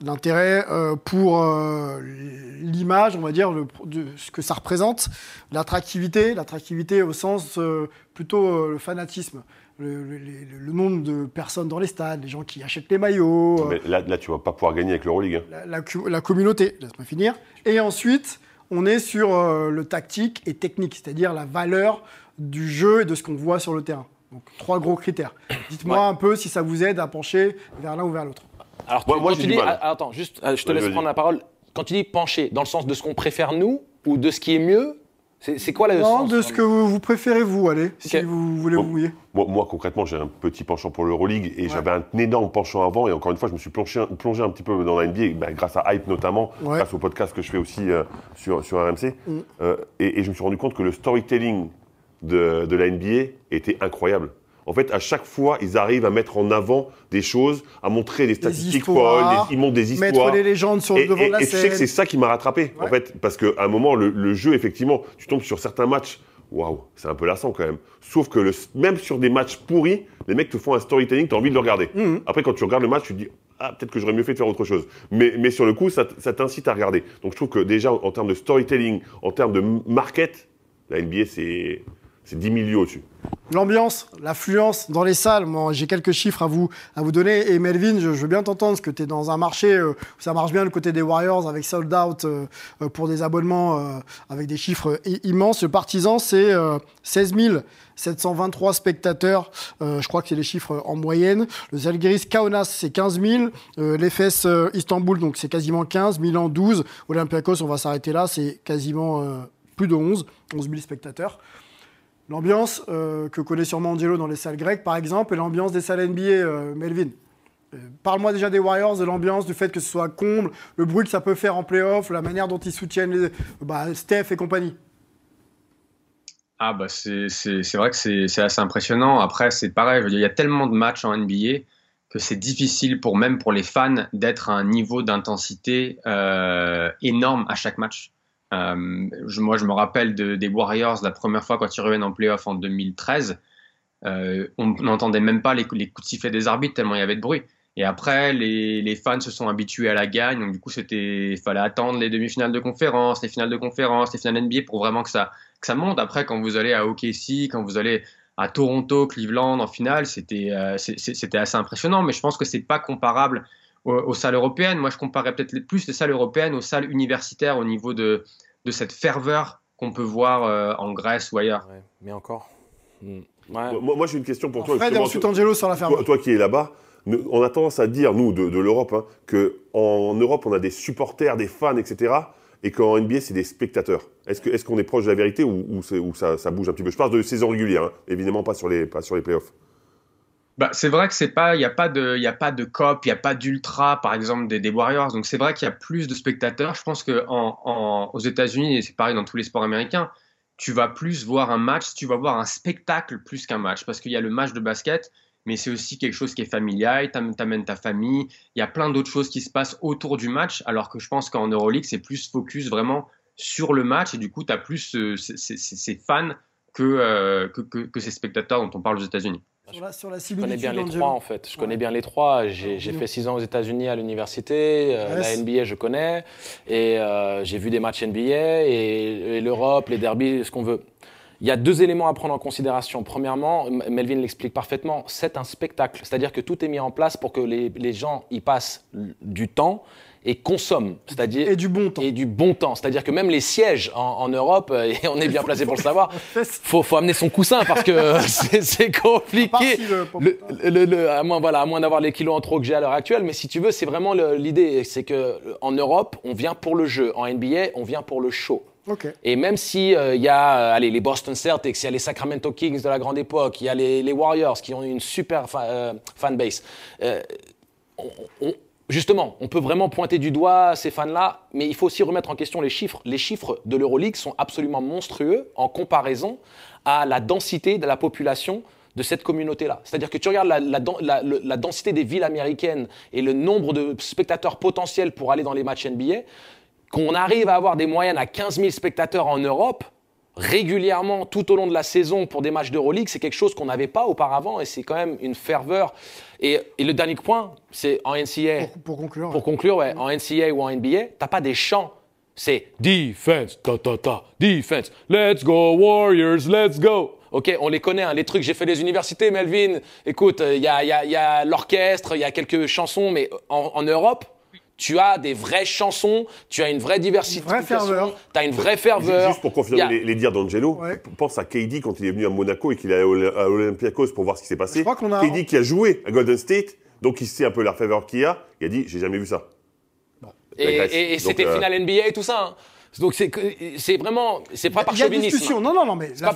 L'intérêt pour l'image, on va dire, ce que ça représente, l'attractivité au sens plutôt le fanatisme, le nombre de personnes dans les stades, les gens qui achètent les maillots. Mais là, tu ne vas pas pouvoir gagner avec l'Euroleague. La communauté, laisse-moi finir. Et ensuite, on est sur le tactique et technique, c'est-à-dire la valeur du jeu et de ce qu'on voit sur le terrain. Donc, trois gros critères. Dites-moi un peu si ça vous aide à pencher vers l'un ou vers l'autre. Alors, moi, quand tu dis, attends, juste, je te laisse prendre la parole. Quand tu dis pencher, dans le sens de ce qu'on préfère nous ou de ce qui est mieux, C'est quoi la sens de ce que vous préférez, vous, allez, si vous voulez vous mouiller. Moi, concrètement, j'ai un petit penchant pour l'Euroleague et j'avais un énorme penchant avant. Et encore une fois, je me suis plongé un petit peu dans la NBA, bah, grâce à Hype notamment, grâce au podcast que je fais aussi sur RMC. Et je me suis rendu compte que le storytelling de la NBA était incroyable. En fait, à chaque fois, ils arrivent à mettre en avant des choses, à montrer des statistiques, ils montrent des histoires. Mettre les légendes sur le devant de la scène. Et tu sais que c'est ça qui m'a rattrapé, en fait. Parce qu'à un moment, le jeu, effectivement, tu tombes sur certains matchs. Waouh, c'est un peu lassant quand même. Sauf que même sur des matchs pourris, les mecs te font un storytelling, tu as envie de le regarder. Après, quand tu regardes le match, tu te dis « Ah, peut-être que j'aurais mieux fait de faire autre chose ». Mais sur le coup, ça t'incite à regarder. Donc, je trouve que déjà, en termes de storytelling, en termes de market, la NBA, c'est 10 000 lieux au-dessus. L'ambiance, l'affluence dans les salles, moi j'ai quelques chiffres à vous donner. Et Melvin, je veux bien t'entendre, parce que tu es dans un marché où ça marche bien le côté des Warriors avec sold out pour des abonnements avec des chiffres immenses. Le Partisan, c'est 16 723 spectateurs, je crois que c'est les chiffres en moyenne. Le Zalgiris Kaunas, c'est 15 000. L'Efes Istanbul, donc c'est quasiment 15 000 en 12. Olympiakos, on va s'arrêter là, c'est quasiment plus de 11 000 spectateurs. L'ambiance que connaît sûrement Angelo dans les salles grecques, par exemple, et l'ambiance des salles NBA, Melvin. Parle-moi déjà des Warriors, de l'ambiance, du fait que ce soit comble, le bruit que ça peut faire en play-off, la manière dont ils soutiennent Steph et compagnie. Ah bah c'est vrai que c'est assez impressionnant. Après, c'est pareil, je veux dire, il y a tellement de matchs en NBA que c'est difficile, même pour les fans, d'être à un niveau d'intensité énorme à chaque match. Moi, je me rappelle des Warriors, la première fois quand ils reviennent en play-off en 2013, on n'entendait même pas les coups de sifflet des arbitres tellement il y avait de bruit. Et après, les fans se sont habitués à la gagne, donc du coup, il fallait attendre les demi-finales de conférence, les finales de conférence, les finales NBA pour vraiment que ça monte. Après, quand vous allez à OKC, quand vous allez à Toronto, Cleveland en finale, c'était assez impressionnant, mais je pense que c'est pas comparable aux salles européennes. Moi, je comparais peut-être plus les salles européennes aux salles universitaires au niveau de cette ferveur qu'on peut voir en Grèce ou ailleurs. Ouais, mais encore. Moi, j'ai une question pour toi. Fred et ensuite Angelo sur la ferveur. Toi qui es là-bas, on a tendance à dire, nous, de l'Europe, hein, qu'en Europe, on a des supporters, des fans, etc., et qu'en NBA, c'est des spectateurs. Est-ce qu'on est proche de la vérité ou ça bouge un petit peu? Je parle de saison régulière, hein, évidemment pas sur les playoffs. Bah, c'est vrai que il n'y a pas de cop, il n'y a pas d'ultra, par exemple, des Warriors. Donc, c'est vrai qu'il y a plus de spectateurs. Je pense qu'aux États-Unis, et c'est pareil dans tous les sports américains, tu vas plus voir un match, tu vas voir un spectacle plus qu'un match. Parce qu'il y a le match de basket, mais c'est aussi quelque chose qui est familial, t'amènes ta famille. Il y a plein d'autres choses qui se passent autour du match, alors que je pense qu'en Euroleague, c'est plus focus vraiment sur le match. Et du coup, tu as plus ces fans que ces spectateurs dont on parle aux États-Unis. Sur la je connais bien les trois, en fait. Je connais bien les trois. J'ai fait 6 ans aux États-Unis à l'université. La NBA, je connais. Et j'ai vu des matchs NBA et l'Europe, les derbys, ce qu'on veut. Il y a deux éléments à prendre en considération. Premièrement, Melvin l'explique parfaitement, c'est un spectacle. C'est-à-dire que tout est mis en place pour que les gens y passent du temps et consomment. C'est-à-dire, et du bon temps. Et du bon temps. C'est-à-dire que même les sièges en Europe, et on est bien placé pour le savoir, faut amener son coussin parce que c'est compliqué. À moins d'avoir les kilos en trop que j'ai à l'heure actuelle. Mais si tu veux, c'est vraiment l'idée. C'est qu'en Europe, on vient pour le jeu. En NBA, on vient pour le show. Okay. Et même s'il y a les Boston Celtics, il y a les Sacramento Kings de la grande époque, il y a les Warriors qui ont une super fanbase, justement, on peut vraiment pointer du doigt ces fans-là, mais il faut aussi remettre en question les chiffres. Les chiffres de l'Euroleague sont absolument monstrueux en comparaison à la densité de la population de cette communauté-là. C'est-à-dire que tu regardes la densité des villes américaines et le nombre de spectateurs potentiels pour aller dans les matchs NBA, qu'on arrive à avoir des moyennes à 15 000 spectateurs en Europe, régulièrement, tout au long de la saison, pour des matchs d'Euroleague, c'est quelque chose qu'on n'avait pas auparavant, et c'est quand même une ferveur. Et le dernier point, c'est en NCAA. Pour conclure, en NCAA ou en NBA, t'as pas des chants. C'est « Defense, ta ta ta, defense, let's go Warriors, let's go ». Ok, on les connaît, hein, les trucs, j'ai fait les universités, Melvin. Écoute, il y a l'orchestre, il y a quelques chansons, mais en Europe… Tu as des vraies chansons, tu as une vraie diversité. Une vraie ferveur. Tu as une vraie ferveur. Juste pour confirmer les dires d'Angelo, pense à KD quand il est venu à Monaco et qu'il est allé à Olympiakos pour voir ce qui s'est passé. KD qui a joué à Golden State, donc il sait un peu la ferveur qu'il y a. Il a dit « j'ai jamais vu ça ». Et c'était finale NBA et tout ça. Hein. Donc c'est vraiment, c'est pas par chauvinisme. Non, non, non, mais la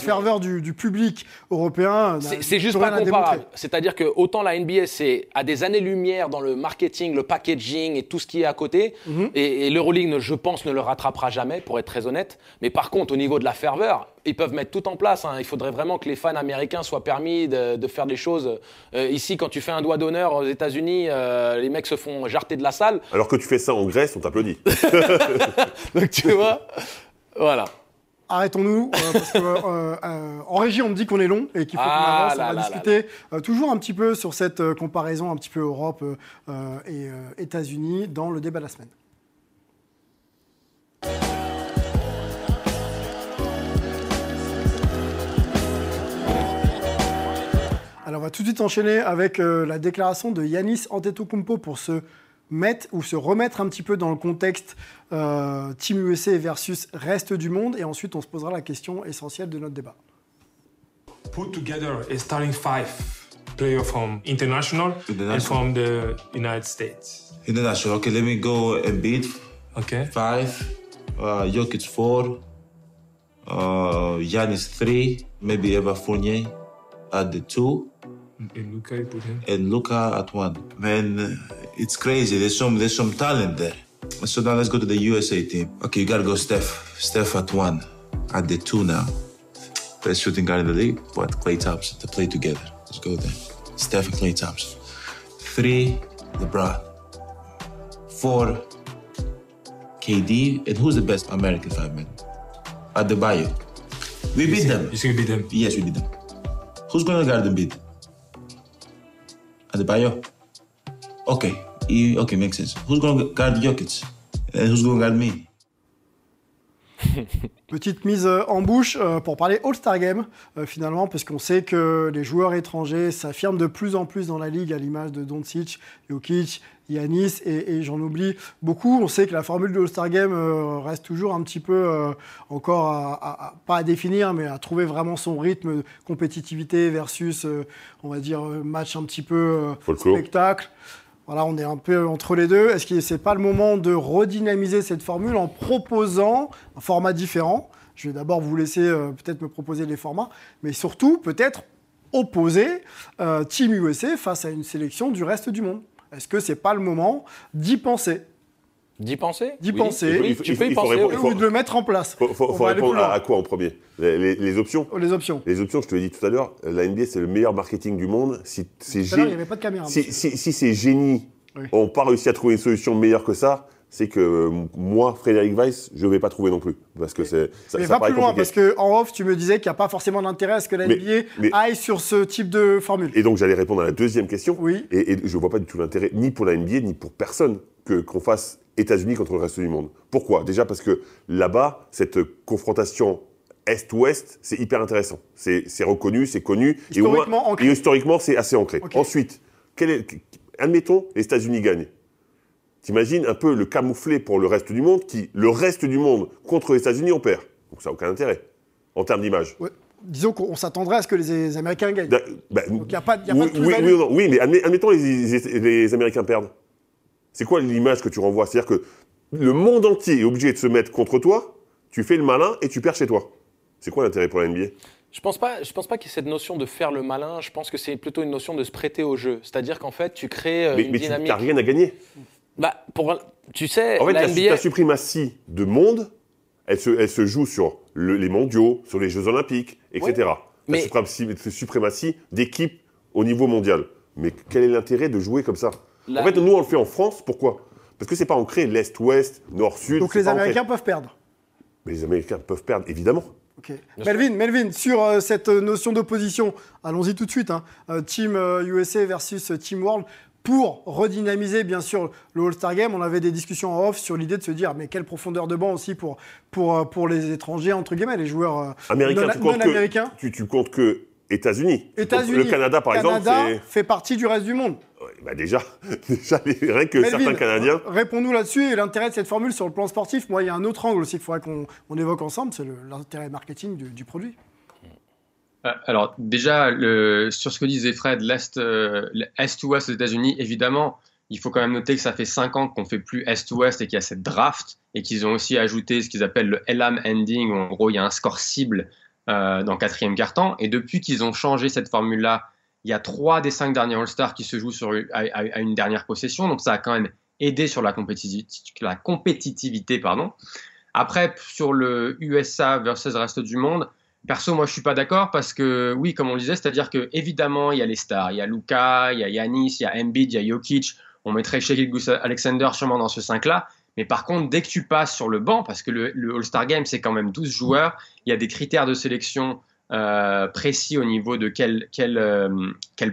ferveur du public européen. C'est juste pas comparable. C'est-à-dire que autant la NBA, c'est à des années-lumière dans le marketing, le packaging et tout ce qui est à côté. Mm-hmm. Et l'Euroleague, je pense, ne le rattrapera jamais, pour être très honnête. Mais par contre, au niveau de la ferveur, ils peuvent mettre tout en place. Hein. Il faudrait vraiment que les fans américains soient permis de faire des choses. Ici, quand tu fais un doigt d'honneur aux États-Unis, les mecs se font jarter de la salle. Alors que tu fais ça en Grèce, on t'applaudit. Donc tu vois, voilà. Arrêtons-nous, parce que en régie, on me dit qu'on est long et qu'il faut qu'on avance. On va discuter toujours un petit peu sur cette comparaison un petit peu Europe et États-Unis dans le débat de la semaine. Alors, on va tout de suite enchaîner avec la déclaration de Giannis Antetokounmpo pour se mettre ou se remettre un petit peu dans le contexte Team USA versus reste du monde. Et ensuite, on se posera la question essentielle de notre débat. Put together a starting five player from international and from the United States. International. Okay, let me go Embiid. Okay. 5. Jokic 4. Giannis 3. Maybe Eva Fournier at the 2. And Luka, you put him. And Luka at 1. Man, it's crazy. There's some talent there. So now let's go to the USA team. Okay, you gotta go Steph. Steph at 1. At the 2 now. Best shooting guard in the league. What? Klay Thompson. They play together. Let's go there. Steph and Klay Thompson. 3. LeBron. 4. KD. And who's the best American 5-man? Adebayo. We beat them. You think we beat them? Yes, we beat them. Who's going to guard Embiid? Adebayo? Okay, makes sense. Who's going to guard Jokic? And who's going to guard me? Petite mise en bouche pour parler All-Star Game, finalement, parce qu'on sait que les joueurs étrangers s'affirment de plus en plus dans la ligue, à l'image de Doncic, Jokic, Giannis, et j'en oublie beaucoup. On sait que la formule de All-Star Game reste toujours un petit peu encore pas à définir, mais à trouver vraiment son rythme, compétitivité versus, on va dire, match un petit peu spectacle. Voilà, on est un peu entre les deux. Est-ce que ce n'est pas le moment de redynamiser cette formule en proposant un format différent? Je vais d'abord vous laisser peut-être me proposer les formats, mais surtout peut-être opposer Team USA face à une sélection du reste du monde. Est-ce que ce n'est pas le moment d'y penser? D'y penser. Tu peux y penser, ou de le mettre en place. Il faut répondre à quoi en premier? Les options. Les options, je te l'ai dit tout à l'heure, la NBA, c'est le meilleur marketing du monde. Si c'est génie, on n'a pas réussi à trouver une solution meilleure que ça, c'est que moi, Frédéric Weiss, je ne vais pas trouver non plus. Parce que ça paraît compliqué. Mais va plus loin, parce qu'en off, tu me disais qu'il n'y a pas forcément d'intérêt à ce que la NBA aille sur ce type de formule. Et donc, j'allais répondre à la deuxième question. Oui. Et je ne vois pas du tout l'intérêt, ni pour la NBA, ni pour personne, qu'on fasse États-Unis contre le reste du monde. Pourquoi? Déjà parce que là-bas, cette confrontation Est-Ouest, c'est hyper intéressant. C'est reconnu, c'est connu. Historiquement, c'est assez ancré. Okay. Ensuite, admettons, les États-Unis gagnent. T'imagines un peu le camouflet pour le reste du monde le reste du monde contre les États-Unis, on perd. Donc ça n'a aucun intérêt en termes d'image. Ouais. Disons qu'on s'attendrait à ce que les Américains gagnent. Donc il n'y a pas de plus-value. Oui, mais admettons les Américains perdent. C'est quoi l'image que tu renvoies? C'est-à-dire que le monde entier est obligé de se mettre contre toi, tu fais le malin et tu perds chez toi. C'est quoi l'intérêt pour la NBA? Je pense pas qu'il y ait cette notion de faire le malin. Je pense que c'est plutôt une notion de se prêter au jeu. C'est-à-dire qu'en fait, tu crées une dynamique. Mais tu n'as rien à gagner. Tu sais, en fait, la NBA... la suprématie de monde, elle se joue sur les mondiaux, sur les Jeux Olympiques, etc. Ouais, la suprématie d'équipe au niveau mondial. Mais quel est l'intérêt de jouer comme ça? En fait, nous, on le fait en France. Pourquoi? Parce que ce n'est pas ancré l'Est-Ouest, Nord-Sud. Donc les Américains peuvent perdre. Mais les Américains peuvent perdre, évidemment. Okay. Melvin, sur cette notion d'opposition, allons-y tout de suite. Hein. Team USA versus Team World. Pour redynamiser, bien sûr, le All-Star Game, on avait des discussions en off sur l'idée de se dire mais quelle profondeur de banc aussi pour les étrangers, entre guillemets, les joueurs américains, non-américains. Tu comptes que États-Unis. Le Canada, par exemple, fait partie du reste du monde. Ouais, déjà, rien que Melvin, certains Canadiens... Réponds-nous là-dessus et l'intérêt de cette formule sur le plan sportif. Moi, il y a un autre angle aussi qu'il faudrait qu'on évoque ensemble, c'est l'intérêt marketing du produit. Alors, déjà, sur ce que disait Fred, l'Est-Ouest aux États-Unis, évidemment, il faut quand même noter que ça fait 5 ans qu'on ne fait plus Est-Ouest et qu'il y a cette draft et qu'ils ont aussi ajouté ce qu'ils appellent le Elam Ending, où en gros il y a un score cible dans le quatrième quart-temps. Et depuis qu'ils ont changé cette formule-là, il y a 3 des 5 derniers All-Stars qui se jouent à une dernière possession, donc ça a quand même aidé sur la compétitivité. Après, sur le USA versus le reste du monde, perso, moi, je ne suis pas d'accord parce que, oui, comme on le disait, c'est-à-dire qu'évidemment, il y a les stars. Il y a Luka, il y a Giannis, il y a Embiid, il y a Jokic. On mettrait Shai Gilgeous-Alexander sûrement dans ce 5-là. Mais par contre, dès que tu passes sur le banc, parce que le All-Star Game, c'est quand même 12 joueurs, il y a des critères de sélection précis au niveau de quel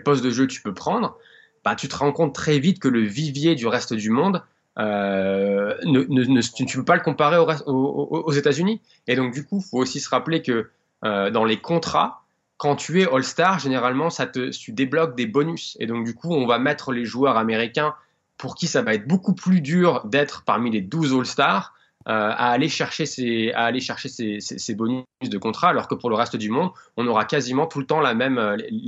poste de jeu tu peux prendre, bah, tu te rends compte très vite que le vivier du reste du monde, tu ne peux pas le comparer aux États-Unis. Et donc, du coup, il faut aussi se rappeler que dans les contrats, quand tu es All-Star, généralement, tu débloques des bonus. Et donc, du coup, on va mettre les joueurs américains pour qui ça va être beaucoup plus dur d'être parmi les 12 All-Stars à aller chercher ces bonus de contrat, alors que pour le reste du monde, on aura quasiment tout le temps les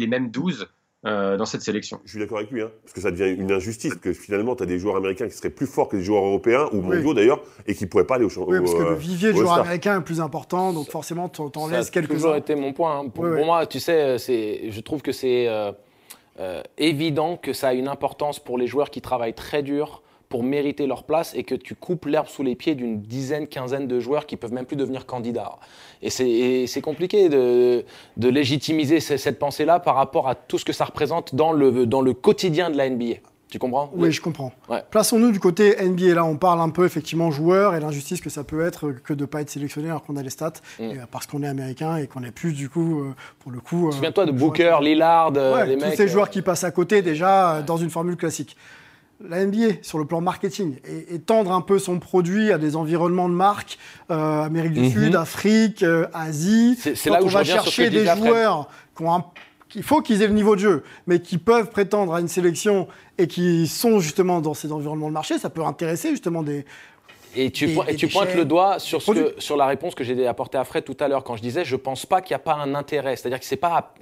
mêmes 12 dans cette sélection. Je suis d'accord avec lui, hein, parce que ça devient une injustice, que finalement, tu as des joueurs américains qui seraient plus forts que des joueurs européens, ou mondiaux d'ailleurs, et qui ne pourraient pas aller au championnat. Oui, parce que le vivier de joueurs américains est plus important, donc forcément, tu en laisses quelques-uns. Ça a toujours été mon point. Hein. Pour moi, tu sais, je trouve que c'est évident que ça a une importance pour les joueurs qui travaillent très dur pour mériter leur place, et que tu coupes l'herbe sous les pieds d'une dizaine, quinzaine de joueurs qui peuvent même plus devenir candidats. Et c'est compliqué de légitimiser cette pensée-là par rapport à tout ce que ça représente dans le quotidien de la NBA. Tu comprends ? Oui, je comprends. Ouais. Plaçons-nous du côté NBA. Là, on parle un peu effectivement joueurs et l'injustice que ça peut être que de ne pas être sélectionné alors qu'on a les stats, parce qu'on est américain et qu'on est plus, du coup, pour le coup... Souviens-toi de Booker, Lillard, les mecs... Tous ces joueurs qui passent à côté déjà dans une formule classique. La NBA, sur le plan marketing, et étendre un peu son produit à des environnements de marque, Amérique du Sud, Afrique, Asie. C'est là où on va chercher des joueurs qu'il faut qu'ils aient le niveau de jeu, mais qui peuvent prétendre à une sélection et qui sont justement dans ces environnements de marché. Ça peut intéresser justement des... Et tu pointes le doigt sur la réponse que j'ai apportée à Fred tout à l'heure quand je disais je ne pense pas qu'il n'y a pas un intérêt, c'est-à-dire qu'ils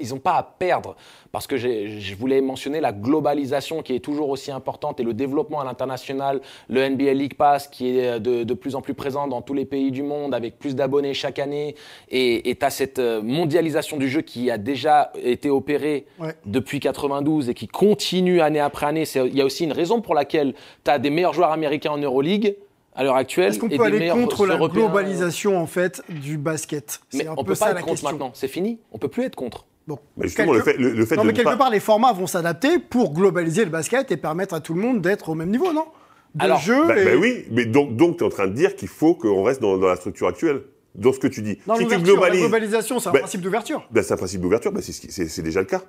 n'ont pas à perdre, parce que je voulais mentionner la globalisation qui est toujours aussi importante et le développement à l'international, le NBA League Pass qui est de plus en plus présent dans tous les pays du monde avec plus d'abonnés chaque année, et tu as cette mondialisation du jeu qui a déjà été opérée depuis 92 et qui continue année après année. Il y a aussi une raison pour laquelle tu as des meilleurs joueurs américains en Euroleague à l'heure actuelle. Est-ce qu'on peut aller contre la globalisation en fait du basket? Mais on ne peut pas être contre maintenant, c'est fini, on ne peut plus être contre. Bon, mais justement, quelque part, les formats vont s'adapter pour globaliser le basket et permettre à tout le monde d'être au même niveau, non? Oui, mais donc tu es en train de dire qu'il faut qu'on reste dans la structure actuelle, dans ce que tu dis. Non, si tu globalises, la globalisation, c'est un principe d'ouverture. C'est un principe d'ouverture, c'est déjà le cas.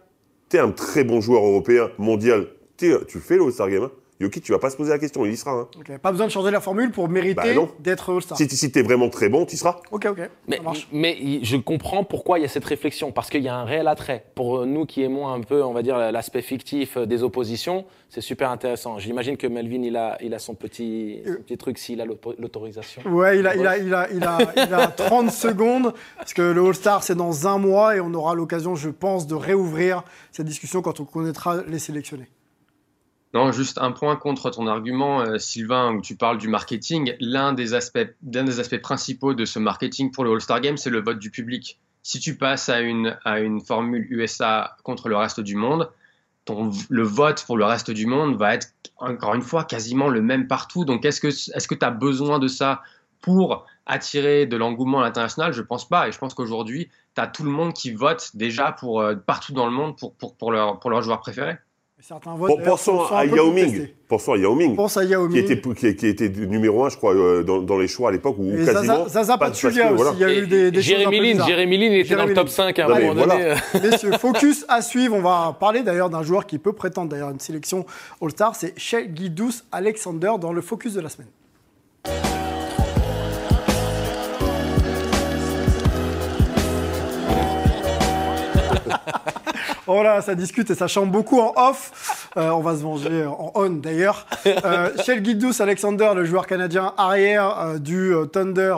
Tu es un très bon joueur européen, mondial, tu fais le All-Star Game. Jokic, tu ne vas pas se poser la question, il y sera. Hein. Okay. Pas besoin de changer la formule pour mériter d'être All-Star. Si tu es vraiment très bon, tu y seras. Ok, ça marche. Mais je comprends pourquoi il y a cette réflexion, parce qu'il y a un réel attrait. Pour nous qui aimons un peu, on va dire, l'aspect fictif des oppositions, c'est super intéressant. J'imagine que Melvin, il a son petit truc s'il a l'autorisation. Ouais, il a 30 secondes, parce que le All-Star, c'est dans un mois, et on aura l'occasion, je pense, de réouvrir cette discussion quand on connaîtra les sélectionnés. Non, juste un point contre ton argument, Sylvain, où tu parles du marketing. L'un des aspects principaux de ce marketing pour le All-Star Game, c'est le vote du public. Si tu passes à une formule USA contre le reste du monde, le vote pour le reste du monde va être, encore une fois, quasiment le même partout. Donc, est-ce que tu as besoin de ça pour attirer de l'engouement à l'international? Je ne pense pas. Et je pense qu'aujourd'hui, tu as tout le monde qui vote déjà partout dans le monde pour leur joueur préféré. Pensons à Yao Ming qui était numéro 1, je crois, dans les choix à l'époque, ou quasiment. Zaza Pachulia aussi, il y a eu des Jérémy Lin était dans le top 5 à un moment donné. Messieurs, focus à suivre. On va parler d'ailleurs d'un joueur qui peut prétendre d'ailleurs une sélection All-Star, c'est Shai Gilgeous-Alexander dans le focus de la semaine. Oh là, ça discute et ça chante beaucoup en off. On va se venger en on d'ailleurs. Shai Gilgeous-Alexander, le joueur canadien arrière du Thunder,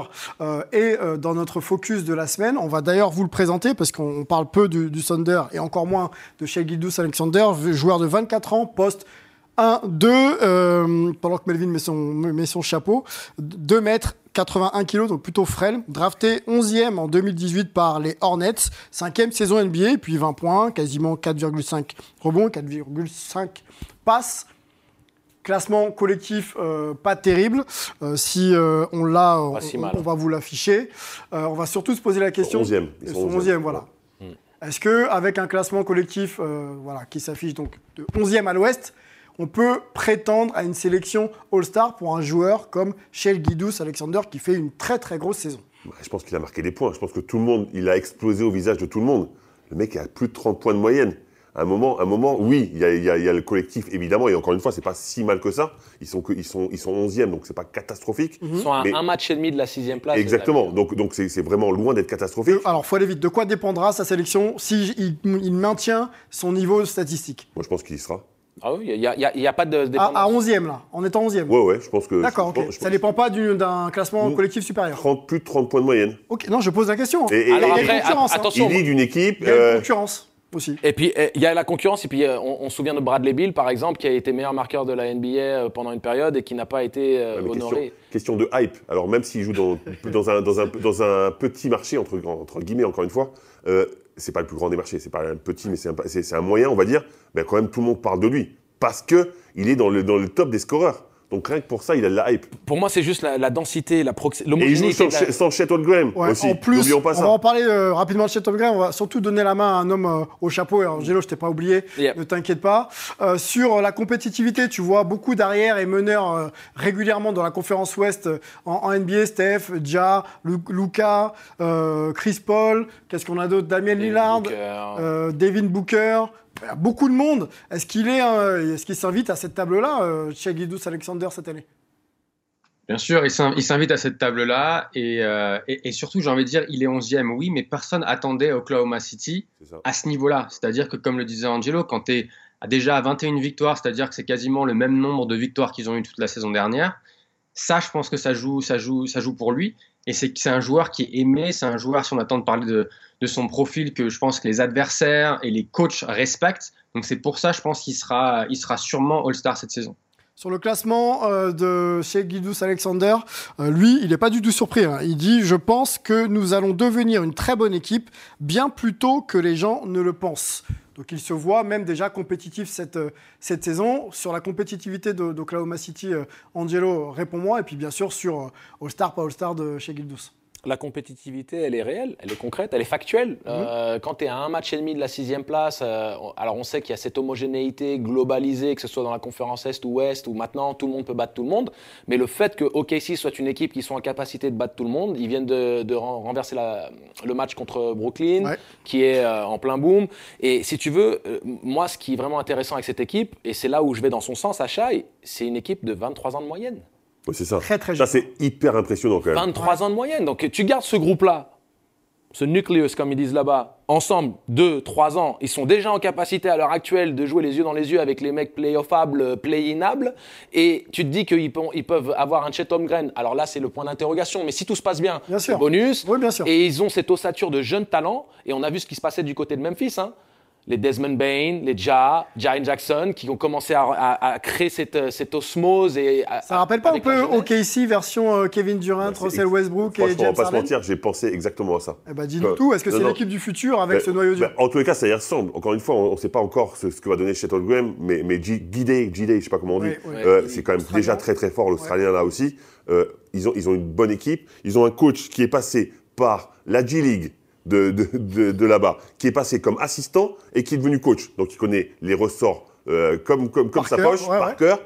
est dans notre focus de la semaine. On va d'ailleurs vous le présenter parce qu'on parle peu du Thunder et encore moins de Shai Gilgeous-Alexander, joueur de 24 ans, poste 1,2 pendant que Melvin met son chapeau. 2 mètres, 81 kg, donc plutôt frêle. Drafté 11e en 2018 par les Hornets, 5e saison NBA, et puis 20 points, quasiment 4,5 rebonds, 4,5 passes. Classement collectif pas terrible. Si on l'a, on va vous l'afficher. On va surtout se poser la question. 11e. Ils sont 11e, voilà. Ouais. Est-ce qu'avec un classement collectif qui s'affiche donc de 11e à l'ouest, on peut prétendre à une sélection All-Star pour un joueur comme Shai Gilgeous-Alexander qui fait une très très grosse saison? Je pense qu'il a marqué des points. Je pense que tout le monde, il a explosé au visage de tout le monde. Le mec a plus de 30 points de moyenne. À un moment, oui, il y a le collectif, évidemment, et encore une fois, c'est pas si mal que ça. Ils sont 11e, donc c'est pas catastrophique. Ils sont à un match et demi de la 6e place. Exactement, donc c'est vraiment loin d'être catastrophique. Alors, faut aller vite. De quoi dépendra sa sélection si il maintient son niveau statistique? Moi, je pense qu'il y sera. Ah oui, il n'y a pas de dépendance. À 11e, là, en étant 11e. Oui, je pense que... D'accord, ok. Ça ne dépend pas d'un classement collectif supérieur. Plus de 30 points de moyenne. Ok, non, je pose la question. Alors après, attention. Il dit d'une équipe... Il y a une concurrence. Aussi. Et puis, il y a la concurrence. Et puis, on se souvient de Bradley Beal, par exemple, qui a été meilleur marqueur de la NBA pendant une période et qui n'a pas été honoré. Question de hype. Alors, même s'il joue dans un petit marché, entre guillemets, encore une fois, c'est pas le plus grand des marchés. C'est pas un petit, mais c'est un moyen, on va dire. Mais quand même, tout le monde parle de lui parce qu'il est dans le top des scoreurs. Donc rien que pour ça, il a de la hype. Pour moi, c'est juste la densité, la proximité. Et il joue sans Chet Holmgren aussi. En plus, n'oublions pas ça. On va en parler rapidement de Chet Holmgren. On va surtout donner la main à un homme au chapeau. Et Angelo, je t'ai pas oublié, ne t'inquiète pas. Sur la compétitivité, tu vois beaucoup d'arrières et meneurs régulièrement dans la conférence Ouest en NBA. Steph, Ja, Luka, Chris Paul. Qu'est-ce qu'on a d'autre? Damien Lillard, Devin Booker. Beaucoup de monde. Est-ce qu'il s'invite à cette table-là, Shai Gilgeous-Alexander, cette année? Bien sûr, il s'invite à cette table-là. Et surtout, j'ai envie de dire, il est 11e, oui, mais personne attendait Oklahoma City à ce niveau-là. C'est-à-dire que, comme le disait Angelo, quand tu es déjà à 21 victoires, c'est-à-dire que c'est quasiment le même nombre de victoires qu'ils ont eues toute la saison dernière, ça, je pense que ça joue pour lui. Et c'est un joueur qui est aimé, c'est un joueur, si on attend de parler de son profil, que je pense que les adversaires et les coachs respectent. Donc c'est pour ça, je pense qu'il sera sûrement All-Star cette saison. Sur le classement de Shai Gilgeous-Alexander, lui, il n'est pas du tout surpris. Il dit « Je pense que nous allons devenir une très bonne équipe, bien plus tôt que les gens ne le pensent ». Donc il se voit même déjà compétitif cette saison. Sur la compétitivité d'Oklahoma City, Angelo, réponds-moi. Et puis bien sûr sur All-Star, pas All-Star de Shai Gilgeous. La compétitivité, elle est réelle, elle est concrète, elle est factuelle. Quand tu es à un match et demi de la 6e place, alors on sait qu'il y a cette homogénéité globalisée, que ce soit dans la conférence Est ou Ouest, où maintenant tout le monde peut battre tout le monde. Mais le fait que OKC soit une équipe qui soit en capacité de battre tout le monde, ils viennent de renverser le match contre Brooklyn, qui est en plein boom. Et si tu veux, moi, ce qui est vraiment intéressant avec cette équipe, et c'est là où je vais dans son sens, Sacha, c'est une équipe de 23 ans de moyenne. Oui, c'est ça. Très, très ça, c'est hyper impressionnant quand même. 23 ans de moyenne. Donc, tu gardes ce groupe-là, ce nucleus, comme ils disent là-bas, ensemble, 2-3 ans. Ils sont déjà en capacité à l'heure actuelle de jouer les yeux dans les yeux avec les mecs playoffables, play-inables. Et tu te dis qu'ils peuvent avoir un Chet Holmgren. Alors là, c'est le point d'interrogation. Mais si tout se passe bien, c'est bonus. Oui, bien sûr. Et ils ont cette ossature de jeunes talents. Et on a vu ce qui se passait du côté de Memphis, Les Desmond Bain, les Jaren Jackson, qui ont commencé à créer cette osmose. Ça rappelle pas un peu OKC version Kevin Durant, Russell Westbrook et James Harden? On va pas se mentir, j'ai pensé exactement à ça. Dis-nous tout, est-ce que c'est l'équipe du futur avec ce noyau dur? En tous les cas, ça y ressemble. Encore une fois, on ne sait pas encore ce que va donner Chet Holmgren, mais G-Day, je ne sais pas comment on dit, c'est quand même déjà très très fort, l'Australien là aussi. Ils ont une bonne équipe, ils ont un coach qui est passé par la G-League, de là-bas, qui est passé comme assistant et qui est devenu coach. Donc, il connaît les ressorts comme sa poche, par cœur.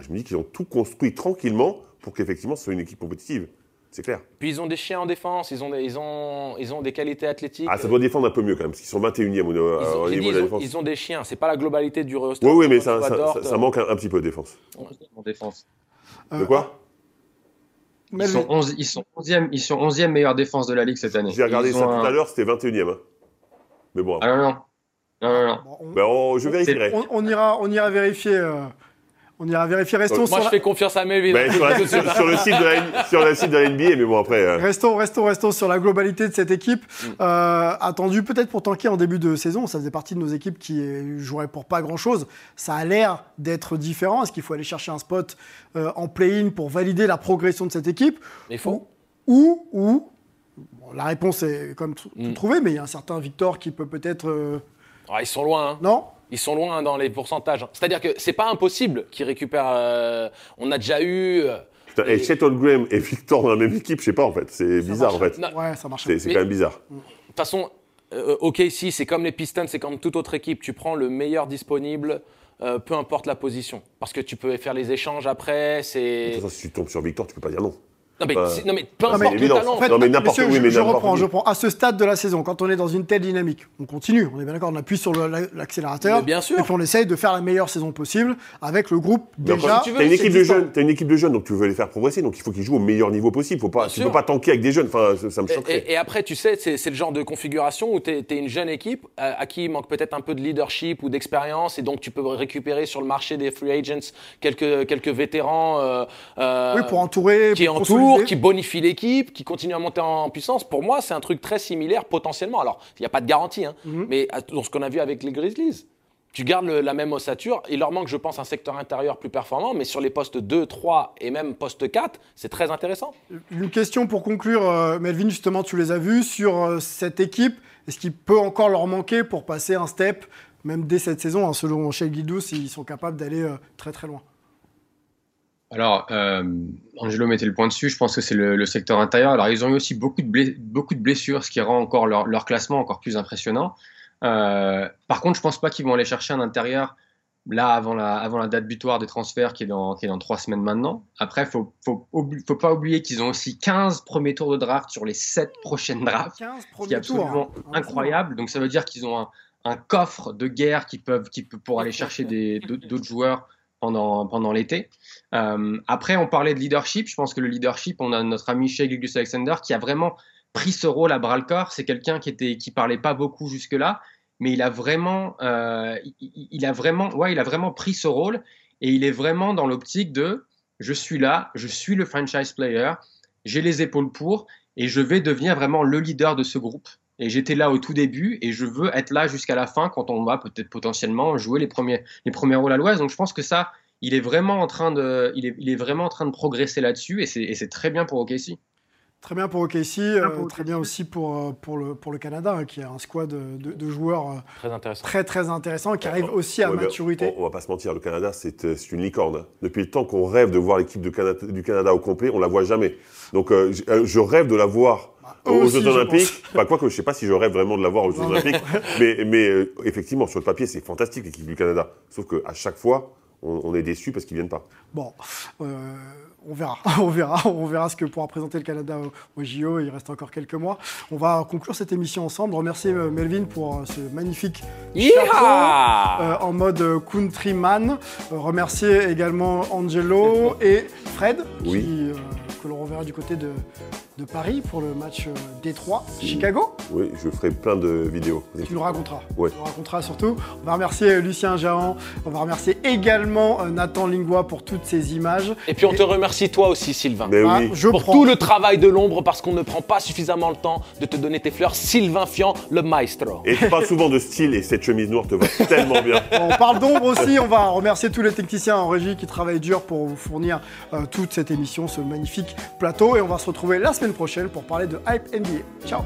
Je me dis qu'ils ont tout construit tranquillement pour qu'effectivement, ce soit une équipe compétitive. C'est clair. Puis, ils ont des chiens en défense, ils ont des qualités athlétiques. Ah, ça doit défendre un peu mieux quand même, parce qu'ils sont 21e au niveau de la défense. Ils ont des chiens, c'est pas la globalité du roster. Oui, mais ça manque un petit peu de défense. En défense. De quoi ? Ils sont 11e meilleure défense de la Ligue cette année. J'ai regardé ça tout à l'heure, c'était 21e. Mais bon. Ah non. Je vérifierai. On ira vérifier On ira vérifier. Restons donc, moi, sur je fais confiance à Melvin. Sur le site de la NBA, mais bon, après... Restons sur la globalité de cette équipe. Attendue peut-être pour tanker en début de saison. Ça faisait partie de nos équipes qui joueraient pour pas grand-chose. Ça a l'air d'être différent. Est-ce qu'il faut aller chercher un spot en play-in pour valider la progression de cette équipe? Il faut. Ou bon, la réponse est quand même trouvée, mais il y a un certain Victor qui peut peut-être... ils sont loin, hein. Non ? Ils sont loin dans les pourcentages. C'est-à-dire que c'est pas impossible qu'ils récupèrent. On a déjà eu. Putain, et Chet Holmgren et Victor dans la même équipe, je sais pas en fait. C'est bizarre en fait. Non. Ouais, ça marche. C'est quand même bizarre. De toute façon, OK, si, c'est comme les Pistons, c'est comme toute autre équipe. Tu prends le meilleur disponible, peu importe la position. Parce que tu peux faire les échanges après. C'est. Si tu tombes sur Victor, tu peux pas dire non. Non mais peu importe le talent. En fait, je reprends. À ce stade de la saison, quand on est dans une telle dynamique, on continue, on est bien d'accord, on appuie sur l'accélérateur, bien sûr. Et puis on essaye de faire la meilleure saison possible avec le groupe déjà. Si tu as une équipe de jeunes, donc tu veux les faire progresser, donc il faut qu'ils jouent au meilleur niveau possible. Faut pas, tu ne peux pas tanker avec des jeunes, enfin, ça me choquerait. Et après, tu sais, c'est le genre de configuration où tu es une jeune équipe à qui il manque peut-être un peu de leadership ou d'expérience, et donc tu peux récupérer sur le marché des free agents quelques vétérans pour entourer, qui entourent. Qui bonifie l'équipe, qui continue à monter en puissance. Pour moi, c'est un truc très similaire potentiellement. Alors, il n'y a pas de garantie, hein, mais dans ce qu'on a vu avec les Grizzlies. Tu gardes la même ossature. Il leur manque, je pense, un secteur intérieur plus performant, mais sur les postes 2, 3 et même poste 4, c'est très intéressant. Une question pour conclure, Melvin, justement, tu les as vus sur cette équipe. Est-ce qu'il peut encore leur manquer pour passer un step, même dès cette saison, hein, selon Shai Gilgeous, ils sont capables d'aller très très loin? Alors, Angelo mettait le point dessus, je pense que c'est le secteur intérieur. Alors, ils ont eu aussi beaucoup de blessures, ce qui rend encore leur classement encore plus impressionnant. Par contre, je ne pense pas qu'ils vont aller chercher un intérieur là avant la date butoir des transferts qui est dans 3 semaines maintenant. Après, il ne faut pas oublier qu'ils ont aussi 15 premiers tours de draft sur les 7 prochaines drafts, ce qui est absolument incroyable. Donc, ça veut dire qu'ils ont un coffre de guerre pour aller chercher d'autres joueurs pendant l'été. Après, on parlait de leadership. Je pense que le leadership, on a notre ami Shai Gilgeous-Alexander qui a vraiment pris ce rôle à bras-le-corps. C'est quelqu'un qui parlait pas beaucoup jusque-là, mais il a vraiment pris ce rôle, et il est vraiment dans l'optique de « je suis là, je suis le franchise player, j'ai les épaules pour, et je vais devenir vraiment le leader de ce groupe. Et j'étais là au tout début, et je veux être là jusqu'à la fin quand on va peut-être potentiellement jouer les premiers rôles à l'Ouest. » Donc je pense que ça... Il est vraiment en train de progresser là-dessus, et c'est très bien pour OKC. Très bien pour OKC, très bien aussi pour le Canada, hein, qui a un squad de joueurs très intéressant, qui arrive aussi à maturité. On ne va pas se mentir, le Canada, c'est une licorne. Hein. Depuis le temps qu'on rêve de voir l'équipe du Canada au complet, on ne la voit jamais. Donc je rêve de la voir aux Jeux Olympiques. Quoique, je ne sais pas si je rêve vraiment de la voir aux Jeux Olympiques, mais effectivement, sur le papier, c'est fantastique l'équipe du Canada. Sauf qu'à chaque fois... on est déçus parce qu'ils ne viennent pas. Bon, on verra ce que pourra présenter le Canada au JO. Il reste encore quelques mois. On va conclure cette émission ensemble. Remercier Melvin pour ce magnifique chapeau en mode countryman. Remercier également Angelo et Fred, que l'on reverra du côté de Paris pour le match Détroit-Chicago. Oui, je ferai plein de vidéos. Tu nous raconteras. Ouais. Tu nous raconteras surtout. On va remercier Lucien Jahan. On va remercier également Nathan Lingua pour toutes ces images. Et puis on te remercie toi aussi, Sylvain. Tout le travail de l'ombre, parce qu'on ne prend pas suffisamment le temps de te donner tes fleurs. Sylvain Fian, le maestro. Et tu parles souvent de style, et cette chemise noire te va tellement bien. On parle d'ombre aussi. On va remercier tous les techniciens en régie qui travaillent dur pour vous fournir toute cette émission, ce magnifique plateau. Et on va se retrouver la semaine prochaine pour parler de Hype NBA. Ciao!